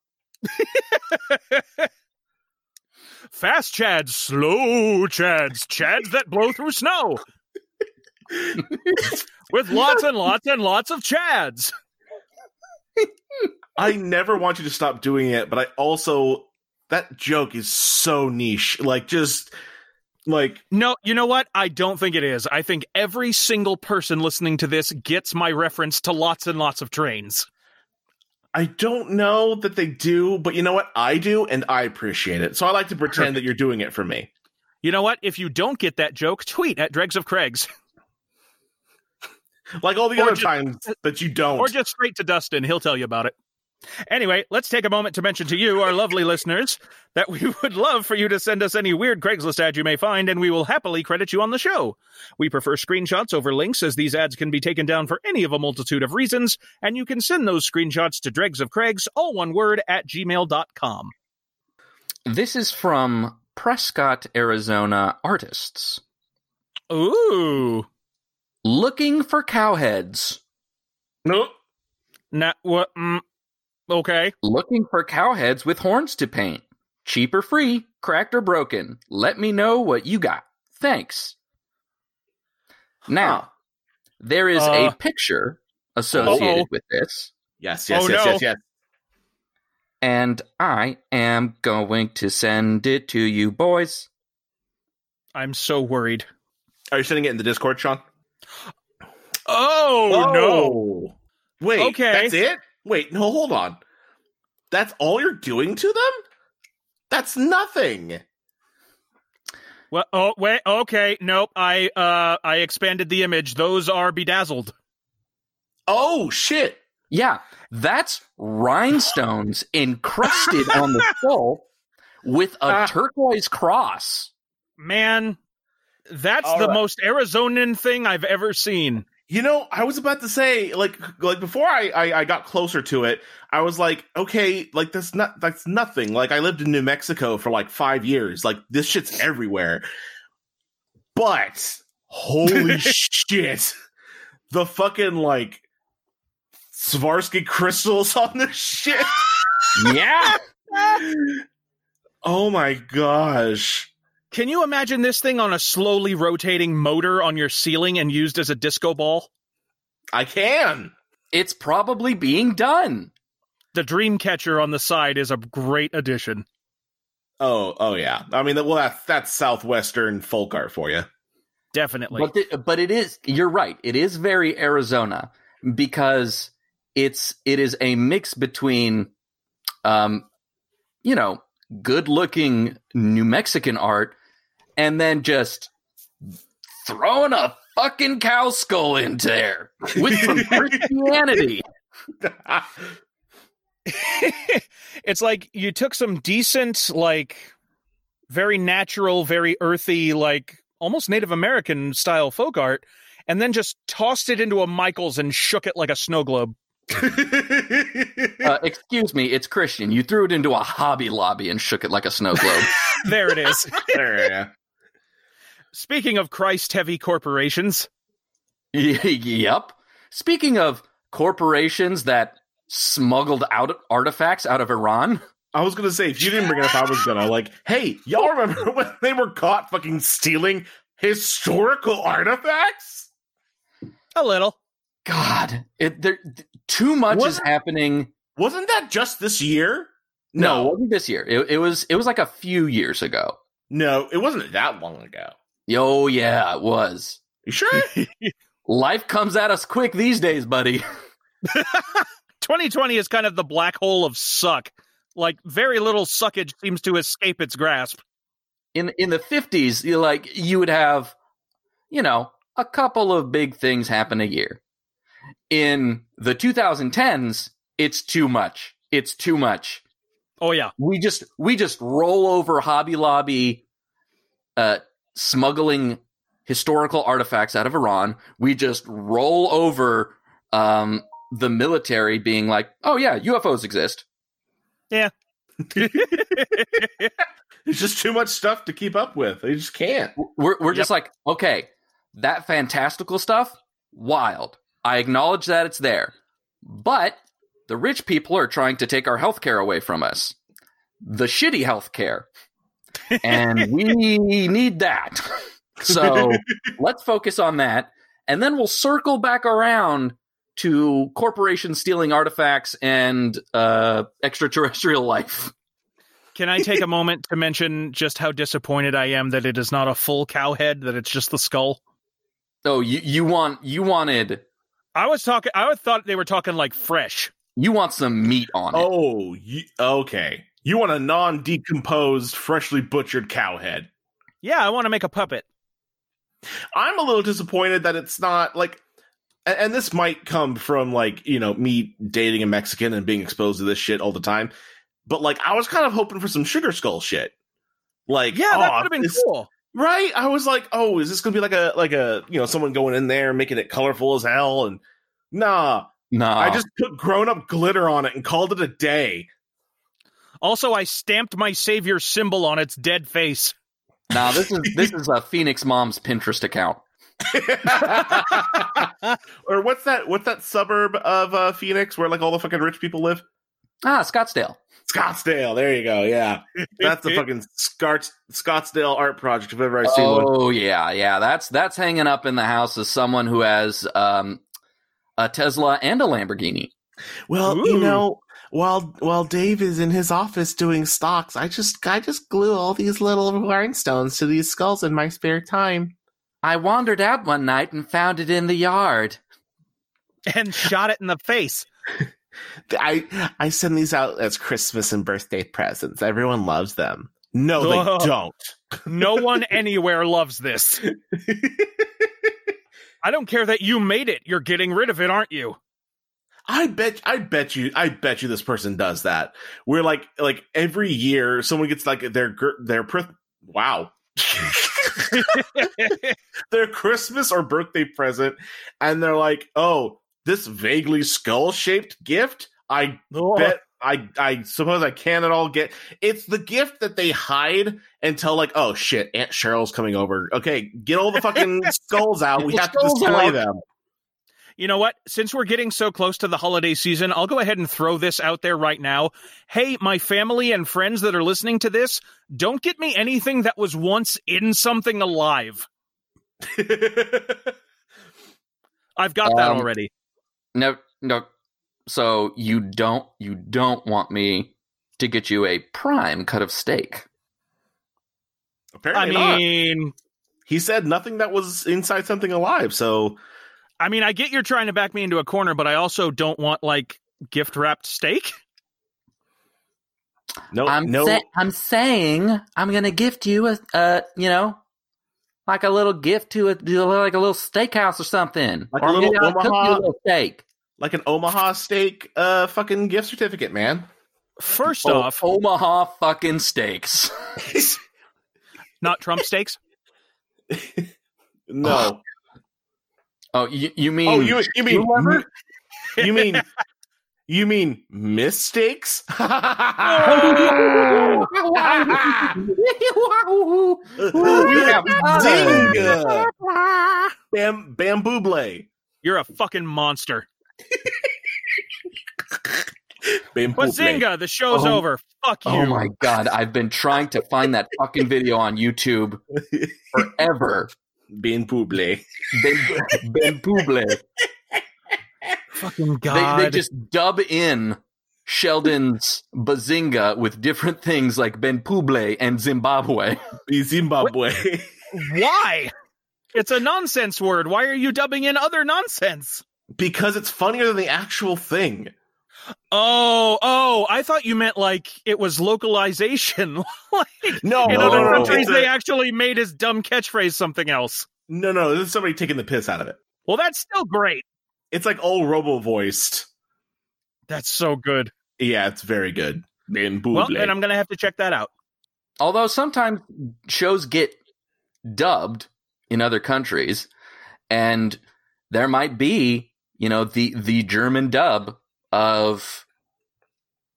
Fast Chads, slow Chads, Chads that blow through snow. With lots and lots and lots of Chads. I never want you to stop doing it, but I also... That joke is so niche. Like, just... Like, no, you know what? I don't think it is. I think every single person listening to this gets my reference to lots and lots of trains. I don't know that they do, but you know what? I do, and I appreciate it. So I like to pretend that you're doing it for me. You know what? If you don't get that joke, tweet at Dregs of Craigs. Like all the or other just, times that you don't. Or just straight to Dustin. He'll tell you about it. Anyway, let's take a moment to mention to you, our lovely listeners, that we would love for you to send us any weird Craigslist ad you may find, and we will happily credit you on the show. We prefer screenshots over links, as these ads can be taken down for any of a multitude of reasons, and you can send those screenshots to Dregs of Craigs, all one word, at gmail dot com. This is from Prescott, Arizona Artists. Ooh. Looking for cowheads. Nope. Not what... Mm. Okay. Looking for cowheads with horns to paint. Cheap or free, cracked or broken. Let me know what you got. Thanks. Now, there is uh, a picture associated uh-oh. with this. Yes, yes, oh, yes, no. yes, yes. And I am going to send it to you, boys. I'm so worried. Are you sending it in the Discord, Sean? Oh, oh. no. Wait, okay. That's it? Wait, no, hold on. That's all you're doing to them? That's nothing. Well, oh, wait, okay, nope. I, uh, I expanded the image. Those are bedazzled. Oh, shit. Yeah, that's rhinestones encrusted on the skull with a uh, turquoise cross. Man, that's all the right. most Arizonan thing I've ever seen. You know, I was about to say, like, like before I, I, I got closer to it, I was like, okay, like that's not that's nothing. Like, I lived in New Mexico for like five years. Like, this shit's everywhere. But holy shit, the fucking like Swarovski crystals on this shit. Yeah. Oh my gosh. Can you imagine this thing on a slowly rotating motor on your ceiling and used as a disco ball? I can. It's probably being done. The Dreamcatcher on the side is a great addition. Oh, oh yeah. I mean, well, that's, that's Southwestern folk art for you. Definitely. But, the, but it is, you're right. It is very Arizona because it's, it is a mix between, um, you know, good-looking New Mexican art and then just throwing a fucking cow skull in there with some Christianity. It's like you took some decent, like, very natural, very earthy, like, almost Native American-style folk art, and then just tossed it into a Michaels and shook it like a snow globe. uh, excuse me, it's Christian. You threw it into a Hobby Lobby and shook it like a snow globe. There it is. There you go. Speaking of Christ-heavy corporations. Yep. Speaking of corporations that smuggled out artifacts out of Iran. I was going to say, if you didn't bring it up, I was going to like, hey, y'all remember when they were caught fucking stealing historical artifacts? A little. God, it, there, too much wasn't, is happening. Wasn't that just this year? No, no it wasn't this year. It, it was. It was like a few years ago. No, it wasn't that long ago. Oh yeah, it was. You sure? Life comes at us quick these days, buddy. twenty twenty is kind of the black hole of suck. Like very little suckage seems to escape its grasp. In in the fifties, like you would have, you know. a couple of big things happen a year. In the twenty tens, it's too much. It's too much. Oh, yeah. We just we just roll over Hobby Lobby uh, smuggling historical artifacts out of Iran. We just roll over um, the military being like, oh, yeah, U F Os exist. Yeah. It's just too much stuff to keep up with. They just can't. We're we're yep. just like, okay, that fantastical stuff, wild. I acknowledge that it's there. But the rich people are trying to take our healthcare away from us. The shitty healthcare. And we need that. So let's focus on that. And then we'll circle back around to corporations stealing artifacts and uh, extraterrestrial life. Can I take a moment to mention just how disappointed I am that it is not a full cow head, that it's just the skull? Oh, you, you want you wanted... I was talking. I thought they were talking like fresh. You want some meat on it. Oh, you, okay. You want a non-decomposed, freshly butchered cow head. Yeah, I want to make a puppet. I'm a little disappointed that it's not, like, and, and this might come from, like, you know, me dating a Mexican and being exposed to this shit all the time, but, like, I was kind of hoping for some sugar skull shit. Like, yeah, that would have been cool. Right? I was like, oh, is this going to be like a, like a, you know, someone going in there making it colorful as hell? And nah. Nah. I just put grown-up glitter on it and called it a day. Also, I stamped my savior symbol on its dead face. Nah, this is this is a Phoenix Mom's Pinterest account. Or what's that what's that suburb of uh, Phoenix where, like, all the fucking rich people live? Ah, Scottsdale. Scottsdale, there you go, yeah. That's the fucking Scots, Scottsdale art project if ever I've seen one. Oh, yeah, yeah, that's that's hanging up in the house as someone who has um, a Tesla and a Lamborghini. Well, Ooh. you know, while while Dave is in his office doing stocks, I just I just glue all these little rhinestones to these skulls in my spare time. I wandered out one night and found it in the yard. And shot it in the face. I I send these out as Christmas and birthday presents. Everyone loves them. No, they Whoa. don't. No one anywhere loves this. I don't care that you made it. You're getting rid of it, aren't you? I bet. I bet you. I bet you this person does that. We're like, like every year, someone gets like their their wow. their Christmas or birthday present, and they're like, oh. This vaguely skull-shaped gift, I oh. bet, I I suppose I can't at all get. It's the gift that they hide until, like, oh shit, Aunt Cheryl's coming over. Okay, get all the fucking skulls out. We have to display out. them. You know what? Since we're getting so close to the holiday season, I'll go ahead and throw this out there right now. Hey, my family and friends that are listening to this, don't get me anything that was once in something alive. I've got um, that already. No, no. So you don't you don't want me to get you a prime cut of steak? Apparently I mean, not. He said nothing that was inside something alive. So, I mean, I get you're trying to back me into a corner, but I also don't want, like, gift wrapped steak. No, I'm no. Sa- I'm saying I'm gonna gift you a, uh, you know, like a little gift to a like a little steakhouse or something. Like or a little Omaha, a little steak. Like an Omaha steak uh fucking gift certificate, man. First oh, off, Omaha fucking steaks. Not Trump steaks? No. Oh, you, you mean Oh, you, you mean You mean You mean mistakes? Oh! We have Bazinga. Bam, bamboo blade. You're a fucking monster. Bazinga, the show's oh, over. Fuck you. Oh my god, I've been trying to find that fucking video on YouTube forever. Bamboo blade. Bamboo blade. Fucking god. They, they just dub in Sheldon's Bazinga with different things like Ben Puble and Zimbabwe. Zimbabwe. Why? It's a nonsense word. Why are you dubbing in other nonsense? Because it's funnier than the actual thing. Oh, oh, I thought you meant like it was localization. Like, no, in other no, countries, no. they actually made his dumb catchphrase something else. No, no, this is somebody taking the piss out of it. Well, that's still great. It's like old robo-voiced. That's so good. Yeah, it's very good. And well, then I'm going to have to check that out. Although sometimes shows get dubbed in other countries, and there might be, you know, the, the German dub of,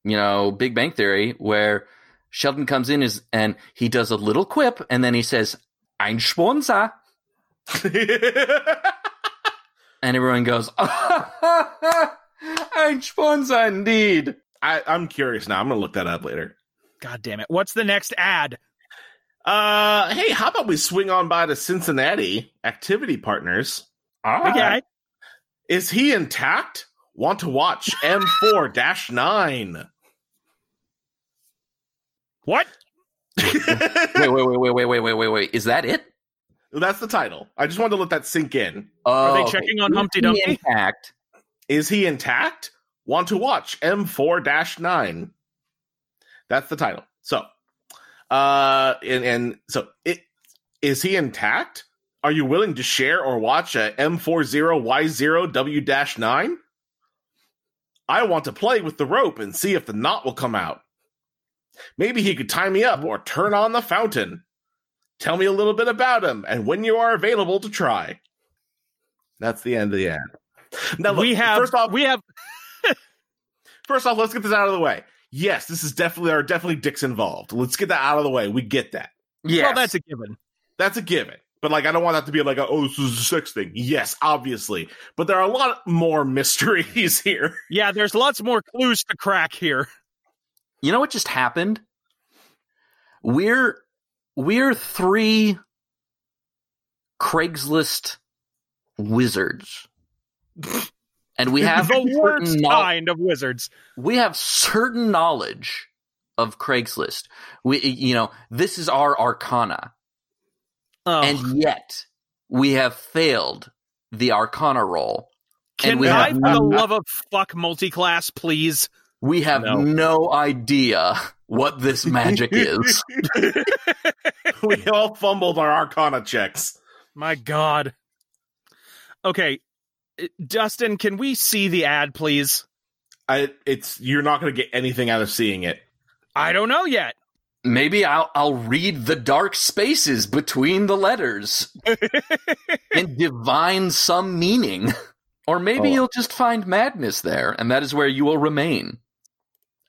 you know, Big Bang Theory, where Sheldon comes in is, and he does a little quip, and then he says, "Ein Sponsor." And everyone goes, "Oh, ein Sponsor indeed." I, I'm curious now. I'm going to look that up later. God damn it. What's the next ad? Uh, hey, how about we swing on by to Cincinnati Activity Partners? Ah, okay. Is he intact? Want to watch M four dash nine. What? wait, wait, wait, wait, wait, wait, wait, wait. Is that it? That's the title. I just wanted to let that sink in. Oh, are they checking on Humpty Dumpty? Intact? Is he intact? Want to watch M four dash nine. That's the title. So, uh, and, and so, it, is he intact? Are you willing to share or watch a M forty Y zero W nine? I want to play with the rope and see if the knot will come out. Maybe he could tie me up or turn on the fountain. Tell me a little bit about him and when you are available to try. That's the end of the ad. Now, look, we have, first off, we have. First off, let's get this out of the way. Yes, this is definitely, there are definitely dicks involved. Let's get that out of the way. We get that. Yeah, well, that's a given. That's a given. But like, I don't want that to be like, a, oh, this is a sex thing. Yes, obviously. But there are a lot more mysteries here. Yeah, there's lots more clues to crack here. You know what just happened? We're we're three Craigslist wizards. And we have the worst no- kind of wizards. We have certain knowledge of Craigslist. We, you know, this is our arcana, oh. and yet we have failed the arcana roll. Can and we I, have for no- the love of fuck, multi-class, please? We have no, no idea what this magic is. We all fumbled our arcana checks. My God. Okay. Dustin, can we see the ad, please? I it's you're not going to get anything out of seeing it. I don't know yet. Maybe I'll I'll read the dark spaces between the letters and divine some meaning, or maybe oh. you'll just find madness there, and that is where you will remain.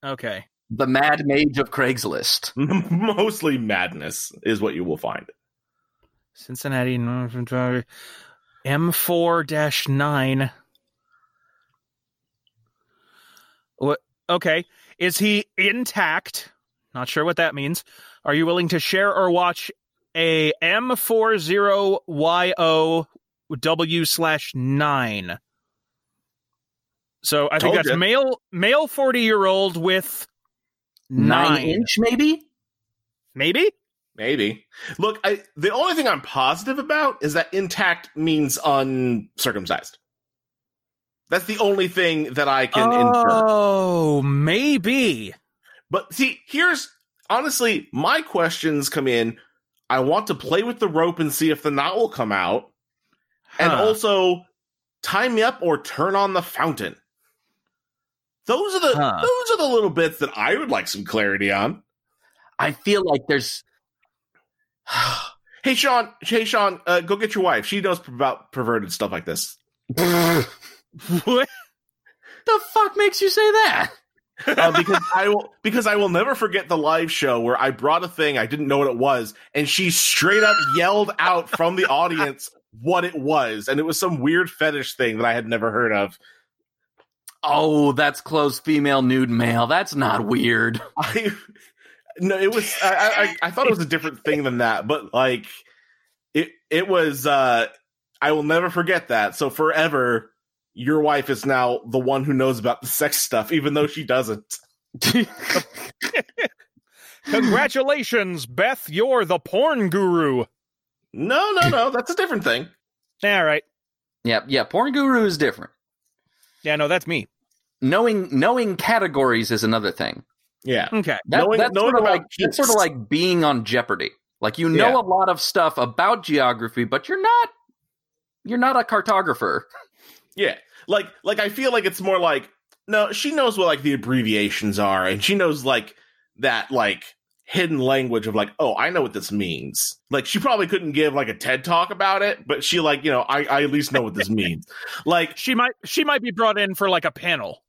Okay. The Mad Mage of Craigslist. Mostly madness is what you will find. Cincinnati, Northern Drive. M four dash nine. What? Okay. Is he intact? Not sure what that means. Are you willing to share or watch a M forty Y O W slash nine? So I think Told that's you. male male forty-year-old with nine. nine inch, maybe? Maybe? Maybe. Look, I, the only thing I'm positive about is that intact means uncircumcised. That's the only thing that I can oh, infer. Oh, maybe. But see, here's, honestly, my questions come in. I want to play with the rope and see if the knot will come out. Huh. And also, tie me up or turn on the fountain. Those are the huh. Those are the little bits that I would like some clarity on. I feel like there's... Hey, Sean, hey, Sean, uh, go get your wife. She knows about perverted stuff like this. What the fuck makes you say that? Uh, because I will because I will never forget the live show where I brought a thing. I didn't know what it was. And she straight up yelled out from the audience what it was. And it was some weird fetish thing that I had never heard of. Oh, that's close. Female, nude, male. That's not weird. I... No, it was. I, I I thought it was a different thing than that, but like it it was. Uh, I will never forget that. So forever, your wife is now the one who knows about the sex stuff, even though she doesn't. Congratulations, Beth! You're the porn guru. No, no, no. That's a different thing. All right. Yeah, yeah. Porn guru is different. Yeah, no, that's me. Knowing knowing categories is another thing. Yeah. Okay. That, knowing, that's, knowing sort of like, that's sort of like being on Jeopardy. Like, you know, yeah. a lot of stuff about geography, but you're not, you're not a cartographer. Yeah. Like, like, I feel like it's more like, no, she knows what, like, the abbreviations are, and she knows, like, that, like, hidden language of, like, oh, I know what this means. Like, she probably couldn't give, like, a TED Talk about it, but she, like, you know, I, I at least know what this means. Like, she might, she might be brought in for, like, a panel.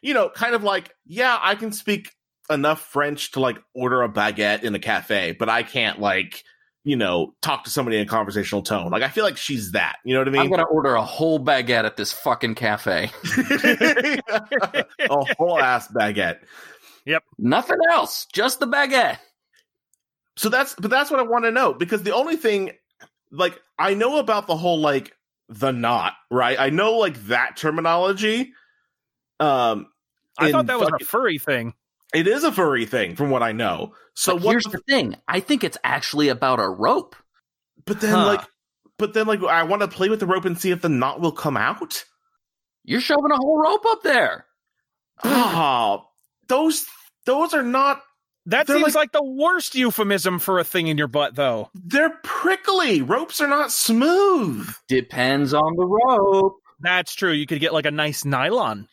You know, kind of like, yeah, I can speak enough French to, like, order a baguette in a cafe, but I can't, like, you know, talk to somebody in a conversational tone. Like, I feel like she's that. You know what I mean? I'm going to order a whole baguette at this fucking cafe. A whole ass baguette. Yep. Nothing else. Just the baguette. So that's, but that's what I want to know, because the only thing, like, I know about the whole, like, the knot, right? I know, like, that terminology. Um, I thought that fucking, was a furry thing. It is a furry thing, from what I know. So what here's the, the thing: I think it's actually about a rope. But then, huh. like, but then, like, I want to play with the rope and see if the knot will come out. You're shoving a whole rope up there. Oh, those those are not. That seems like, like the worst euphemism for a thing in your butt, though. They're prickly. Ropes are not smooth. Depends on the rope. That's true. You could get, like, a nice nylon.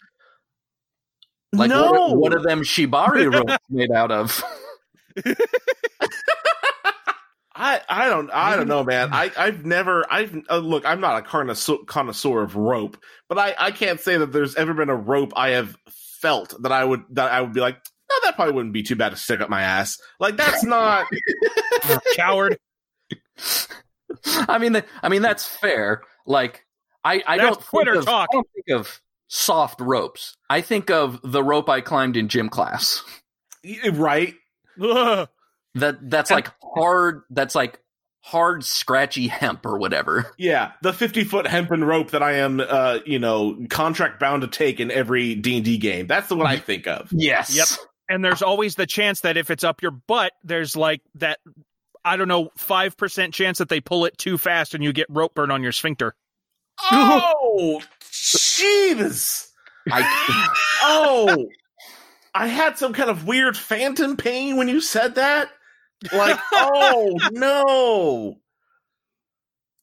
Like, no. what, are, what are them shibari ropes made out of? I I don't I don't know, man. I I've never I've uh, look. I'm not a connoisseur, connoisseur of rope, but I, I can't say that there's ever been a rope I have felt that I would that I would be like, no, that probably wouldn't be too bad to stick up my ass. Like, that's not coward. I mean, I mean that's fair. Like, I I that's don't Twitter think of, talk. I don't think of. Soft ropes. I think of the rope I climbed in gym class. Right? Ugh. That that's like hard. That's like hard, scratchy hemp or whatever. Yeah, the fifty foot hempen rope that I am, uh, you know, contract bound to take in every D and D game. That's the one I think of. Yes. Yep. And there's always the chance that if it's up your butt, there's like that. I don't know, five percent chance that they pull it too fast and you get rope burn on your sphincter. Oh, jeez. I, oh, I had some kind of weird phantom pain when you said that. Like, oh, no.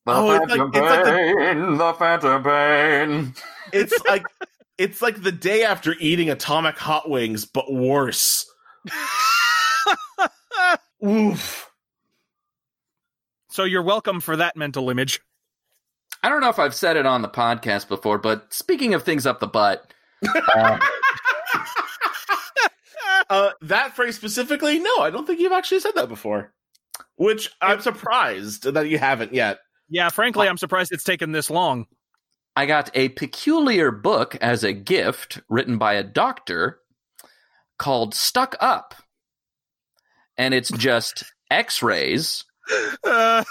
The oh, phantom it's like, pain, it's like the, the phantom pain. It's like, it's like the day after eating atomic hot wings, but worse. Oof. So you're welcome for that mental image. I don't know if I've said it on the podcast before, but speaking of things up the butt, uh, uh, that phrase specifically, no, I don't think you've actually said that before, which I'm surprised that you haven't yet. Yeah, frankly, I'm surprised it's taken this long. I got a peculiar book as a gift written by a doctor called Stuck Up, and it's just x-rays uh,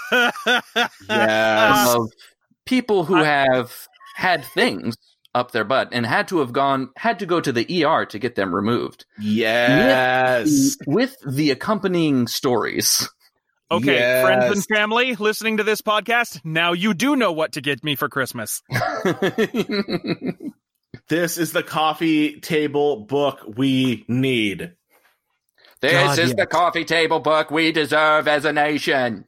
yes. of people who have had things up their butt and had to have gone, had to go to the E R to get them removed. Yes. With, with the accompanying stories. Okay, yes. Friends and family listening to this podcast, now you do know what to get me for Christmas. This is the coffee table book we need. This God, is yes. the coffee table book we deserve as a nation.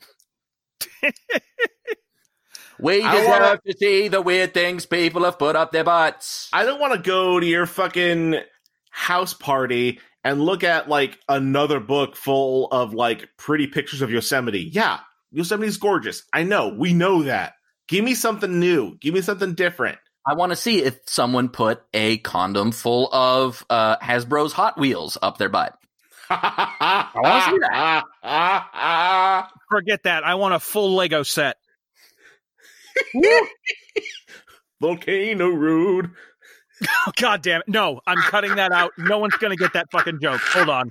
We deserve wanna, to see the weird things people have put up their butts. I don't want to go to your fucking house party and look at, like, another book full of, like, pretty pictures of Yosemite. Yeah, Yosemite's gorgeous. I know. We know that. Give me something new. Give me something different. I want to see if someone put a condom full of uh, Hasbro's Hot Wheels up their butt. I want to see that. Forget that. I want a full Lego set. Volcano Rude. Oh, God damn it. No, I'm cutting that out. No one's going to get that fucking joke. Hold on.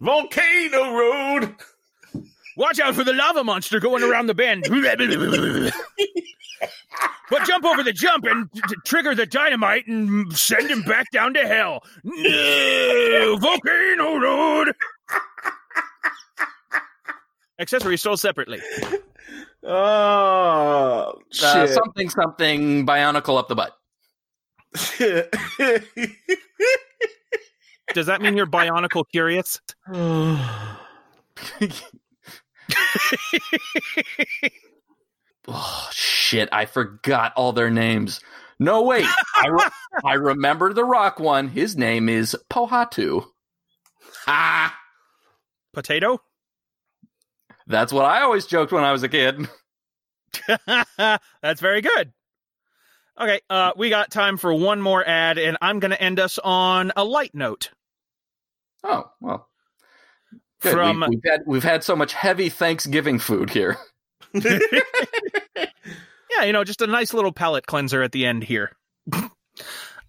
Volcano Rude. Watch out for the lava monster going around the bend. But jump over the jump and t- t- trigger the dynamite and send him back down to hell. No, Volcano Rude. Accessories sold separately. Oh, shit. Uh, something, something, bionicle up the butt. Does that mean you're bionicle curious? Oh, shit. I forgot all their names. No, wait. I, re- I remember the rock one. His name is Pohatu. Ah! Potato? That's what I always joked when I was a kid. That's very good. Okay, uh, we got time for one more ad, and I'm going to end us on a light note. Oh, well. Good. From, we, we've, had, we've had so much heavy Thanksgiving food here. Yeah, you know, just a nice little palate cleanser at the end here.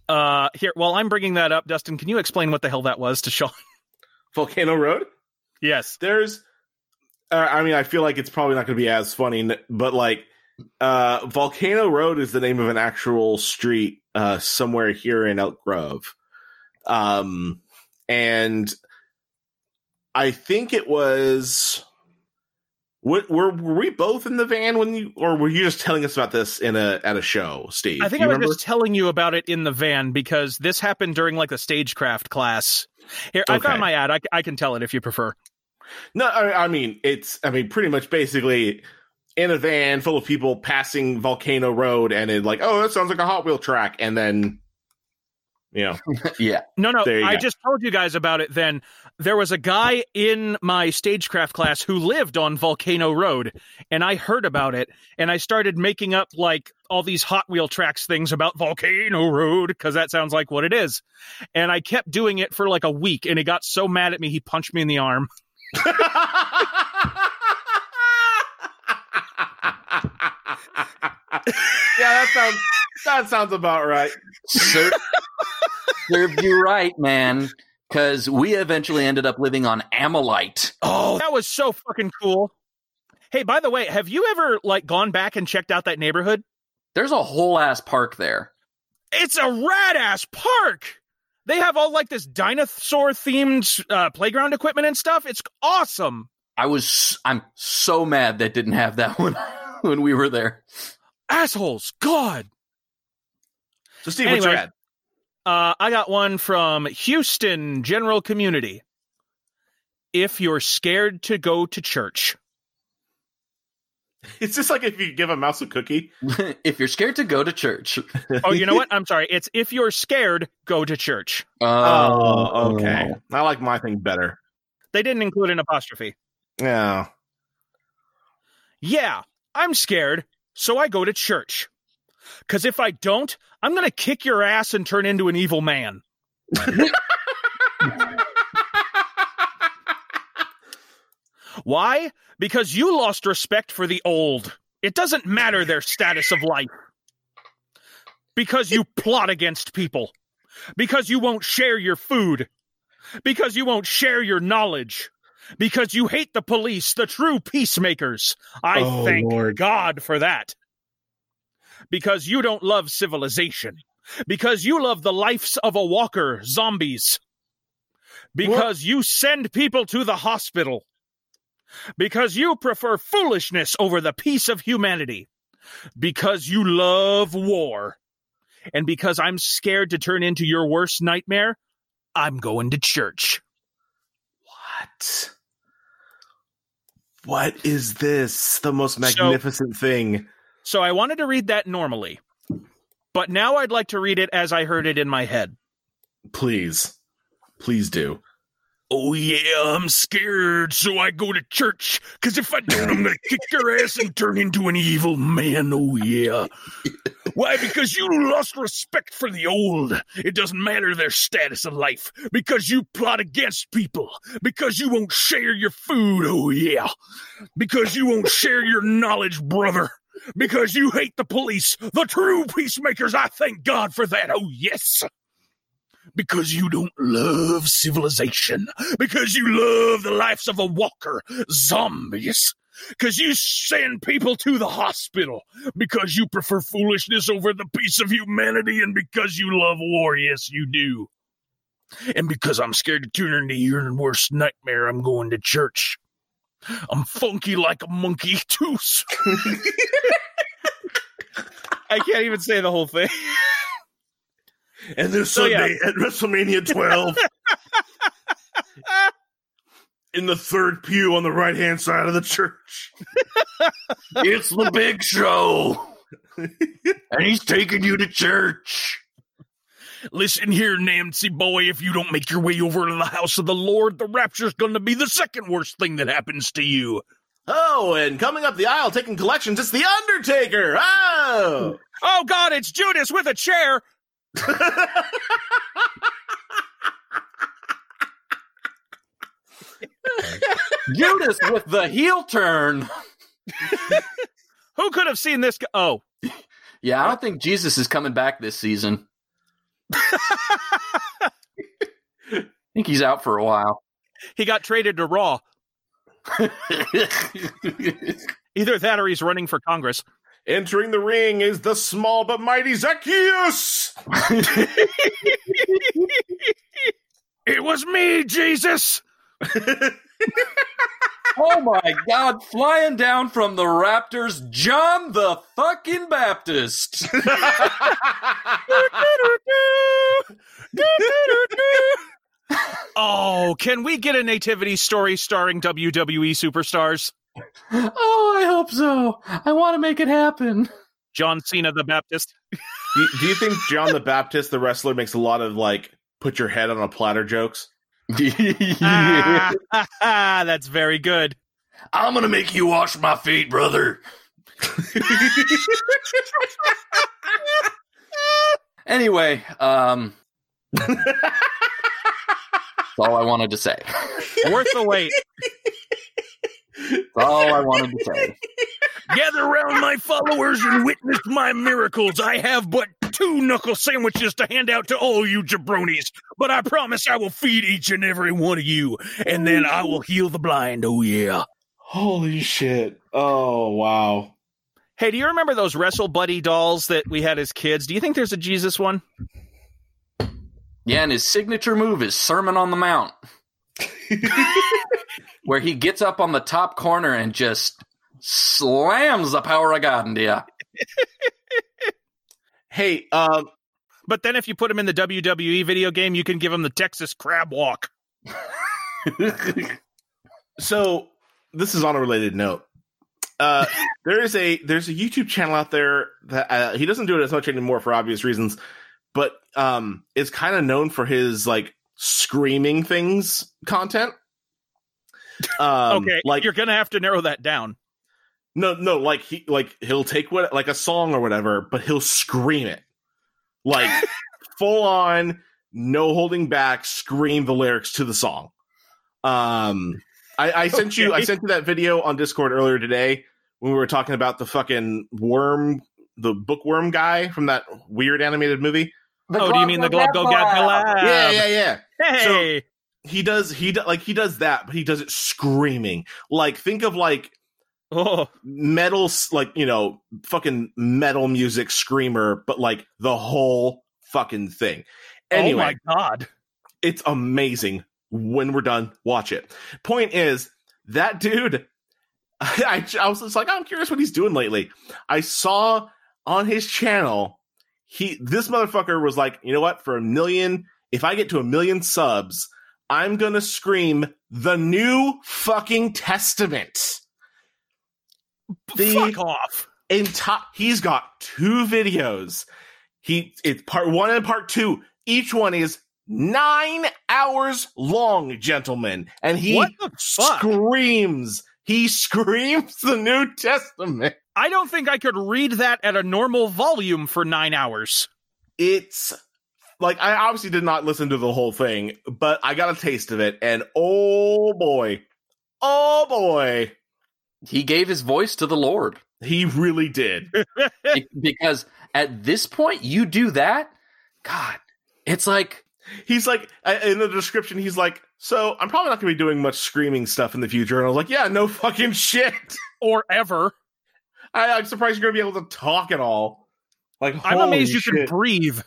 uh, here, while I'm bringing that up, Dustin, can you explain what the hell that was to Sean? Volcano Road? Yes. There's, uh, I mean, I feel like it's probably not going to be as funny, but like, uh, Volcano Road is the name of an actual street uh, somewhere here in Elk Grove. Um, and I think it was... Were, were we both in the van when you, or were you just telling us about this in a at a show, Steve? I think I was remember? just telling you about it in the van because this happened during like the stagecraft class. Here, okay. I found my ad. I, I can tell it if you prefer. No, I, I mean it's. I mean, pretty much, basically, in a van full of people passing Volcano Road, and it's like, oh, that sounds like a Hot Wheel track, and then, you know, yeah, no, no. I go. just told you guys about it then. There was a guy in my stagecraft class who lived on Volcano Road, and I heard about it, and I started making up, like, all these Hot Wheel Tracks things about Volcano Road, because that sounds like what it is. And I kept doing it for, like, a week, and he got so mad at me, he punched me in the arm. Yeah, that sounds that sounds about right. Served, served you right, man. Because we eventually ended up living on Amolite. Oh, that was so fucking cool. Hey, by the way, have you ever, like, gone back and checked out that neighborhood? There's a whole-ass park there. It's a rad-ass park! They have all, like, this dinosaur-themed uh, playground equipment and stuff. It's awesome! I was... I'm so mad that didn't have that one when we were there. Assholes! God! So, Steve, anyway, what's your ad? Uh, I got one from Houston General Community. If you're scared to go to church. It's just like if you give a mouse a cookie. If you're scared to go to church. Oh, you know what? I'm sorry. It's if you're scared, go to church. Oh, oh okay. I like my thing better. They didn't include an apostrophe. Yeah. Yeah, I'm scared, so I go to church. Because if I don't, I'm going to kick your ass and turn into an evil man. Why? Because you lost respect for the old. It doesn't matter their status of life. Because you plot against people. Because you won't share your food. Because you won't share your knowledge. Because you hate the police, the true peacemakers. I oh, thank Lord. God for that. Because you don't love civilization. Because you love the lives of a walker, zombies. Because what? You send people to the hospital. Because you prefer foolishness over the peace of humanity. Because you love war. And because I'm scared to turn into your worst nightmare, I'm going to church. What? What is this? The most magnificent so- thing. So I wanted to read that normally, but now I'd like to read it as I heard it in my head. Please. Please do. Oh, yeah, I'm scared, so I go to church, because if I don't, I'm going to kick your ass and turn into an evil man. Oh, yeah. Why? Because you lost respect for the old. It doesn't matter their status of life. Because you plot against people. Because you won't share your food. Oh, yeah. Because you won't share your knowledge, brother. Because you hate the police, the true peacemakers, I thank God for that, oh yes. Because you don't love civilization. Because you love the lives of a walker, zombies. Because you send people to the hospital. Because you prefer foolishness over the peace of humanity. And because you love war, yes you do. And because I'm scared to turn into your worst nightmare, I'm going to church. I'm funky like a monkey too. I can't even say the whole thing. And this so, Sunday yeah. at WrestleMania twelve. in the third pew on the right-hand side of the church. It's the big show. And he's taking you to church. Listen here, Nancy boy, if you don't make your way over to the house of the Lord, the rapture's going to be the second worst thing that happens to you. Oh, and coming up the aisle taking collections, it's The Undertaker. Oh, oh God, it's Judas with a chair. Judas with the heel turn. Who could have seen this? Go- oh. Yeah, I don't think Jesus is coming back this season. I think he's out for a while. He got traded to Raw. Either that or he's running for Congress. Entering the ring is the small but mighty Zacchaeus. It was me, Jesus. Oh my God, flying down from the Raptors, John the fucking Baptist. Oh, can we get a nativity story starring W W E superstars? Oh, I hope so. I want to make it happen. John Cena the Baptist. do, do you think John the Baptist, the wrestler, makes a lot of, like, put your head on a platter jokes? ah, ah, ah, that's very good. I'm gonna make you wash my feet, brother. Anyway, um that's all I wanted to say. Worth the wait. That's all I wanted to say. Gather around my followers and witness my miracles. I have but two knuckle sandwiches to hand out to all you jabronis, but I promise I will feed each and every one of you, and then I will heal the blind. Oh, yeah. Holy shit. Oh, wow. Hey, do you remember those Wrestle Buddy dolls that we had as kids? Do you think there's a Jesus one? Yeah, and his signature move is Sermon on the Mount, where he gets up on the top corner and just slams the power of God into you. Hey, uh, but then if you put him in the W W E video game, you can give him the Texas crab walk. So this is on a related note. Uh, there is a there's a YouTube channel out there that uh, he doesn't do it as much anymore for obvious reasons, but um, it's kind of known for his like screaming things content. Um, okay, like you're gonna have to narrow that down. No, no, like he, like he'll take what, like a song or whatever, but he'll scream it, like full on, no holding back, scream the lyrics to the song. Um, I, I sent okay. you, I sent you that video on Discord earlier today when we were talking about the fucking worm, the bookworm guy from that weird animated movie. The oh, do you mean the Glob Go Gab? Yeah, yeah, yeah. Hey, so he does, he do, like he does that, but he does it screaming. Like think of like. Oh. Metal, like, you know, fucking metal music screamer, but like the whole fucking thing. Anyway, oh my God, it's amazing. When we're done, watch it. Point is, that dude, I, I was just like, I'm curious what he's doing lately. I saw on his channel, he this motherfucker was like, you know what? For a million, if I get to a million subs, I'm gonna scream the New Fucking Testament. The Fuck off! Enti- he's got two videos. He it's part one and part two. Each one is nine hours long, gentlemen. And he screams. He screams the New Testament. I don't think I could read that at a normal volume for nine hours. It's like I obviously did not listen to the whole thing, but I got a taste of it, and oh boy, oh boy. He gave his voice to the Lord. He really did. Because at this point, you do that, God, it's like... He's like, in the description, he's like, so I'm probably not going to be doing much screaming stuff in the future. And I was like, yeah, no fucking shit. Or ever. I, I'm surprised you're going to be able to talk at all. Like, I'm amazed you shit. can breathe.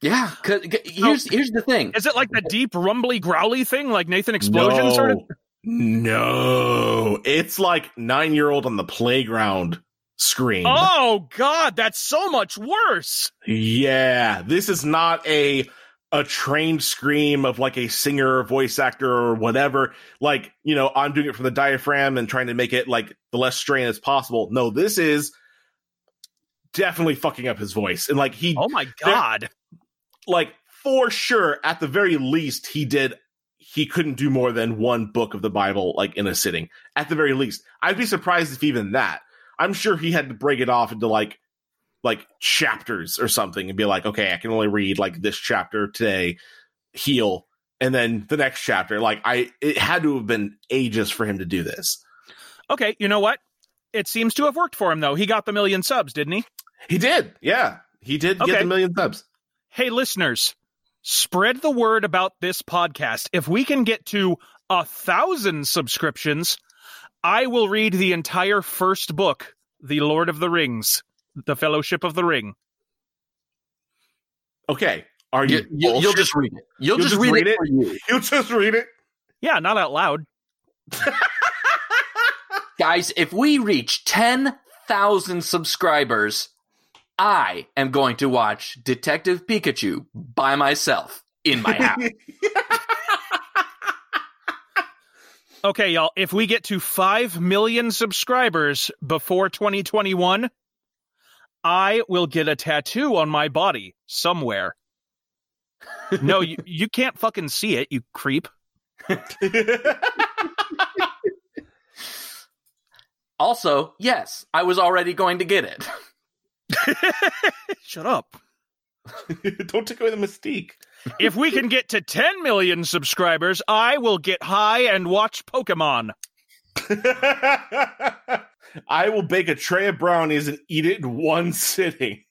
Yeah. Cause, cause here's, oh, here's the thing. Is it like the deep, rumbly, growly thing? Like Nathan Explosion no. sort of... No, it's like nine-year-old on the playground scream. Oh, God, that's so much worse. Yeah, this is not a a trained scream of like a singer, voice actor, or whatever. Like, you know, I'm doing it from the diaphragm and trying to make it like the less strain as possible. No, this is definitely fucking up his voice. And like he, oh my God, like for sure, at the very least, he did. He couldn't do more than one book of the Bible, like in a sitting, at the very least. I'd be surprised if even that. I'm sure he had to break it off into like, like chapters or something and be like, okay, I can only read like this chapter today, heal, and then the next chapter. Like I, it had to have been ages for him to do this. Okay, you know what? It seems to have worked for him though. He got the million subs, didn't he? He did. Yeah, he did okay. Get the million subs. Hey, listeners, spread the word about this podcast. If we can get to a thousand subscriptions, I will read the entire first book, The Lord of the Rings, The Fellowship of the Ring. Okay. Are you, you, you you'll just read it. You'll, you'll just, just read, read it. it. For you. You'll just read it. Yeah, not out loud. Guys, if we reach ten thousand subscribers, I am going to watch Detective Pikachu by myself in my house. Okay, y'all, if we get to five million subscribers before twenty twenty-one, I will get a tattoo on my body somewhere. No, you, you can't fucking see it, you creep. Also, yes, I was already going to get it. Shut up. Don't take away the mystique. If we can get to ten million subscribers, I will get high and watch Pokemon. I will bake a tray of brownies and eat it in one sitting.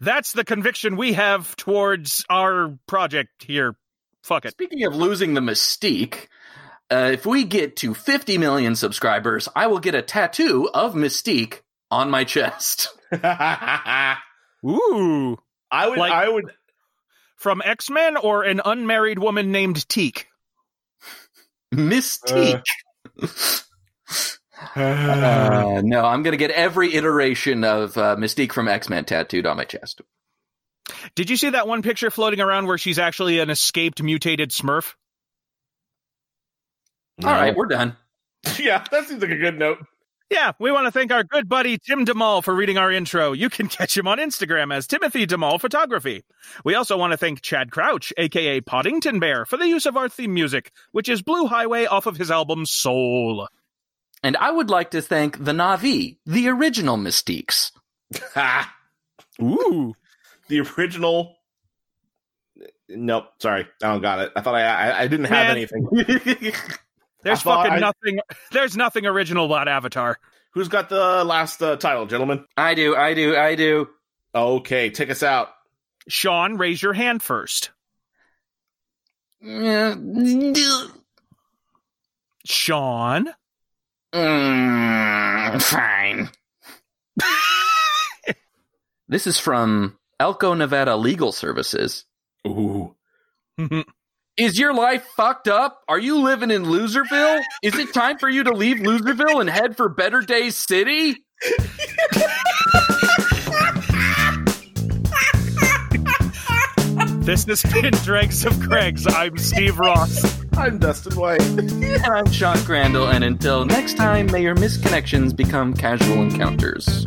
That's the conviction we have towards our project here. Fuck it. Speaking of losing the mystique, uh, if we get to fifty million subscribers, I will get a tattoo of Mystique on my chest. Ooh. I would, like, I would, from X-Men or an unmarried woman named Teak. Miss Teak. Uh, uh, no, I'm going to get every iteration of uh, Mystique from X-Men tattooed on my chest. Did you see that one picture floating around where she's actually an escaped mutated Smurf? No. All right, we're done. Yeah, that seems like a good note. Yeah, we want to thank our good buddy Tim DeMall for reading our intro. You can catch him on Instagram as Timothy DeMall Photography. We also want to thank Chad Crouch, a k a. Poddington Bear, for the use of our theme music, which is Blue Highway off of his album Soul. And I would like to thank the Na'vi, the original Mystiques. Ha! Ooh. The original... Nope, sorry. I don't got it. I thought I, I, I didn't have Man. anything. There's fucking I... nothing. There's nothing original about Avatar. Who's got the last uh, title, gentlemen? I do. I do. I do. Okay, take us out. Sean, raise your hand first. Sean? Mm, fine. This is from Elko, Nevada Legal Services. Ooh. Is your life fucked up? Are you living in Loserville? Is it time for you to leave Loserville and head for Better Days City? This has been Dregs of Craigs. I'm Steve Ross. I'm Dustin White. And I'm Sean Crandall. And until next time, may your misconnections become casual encounters.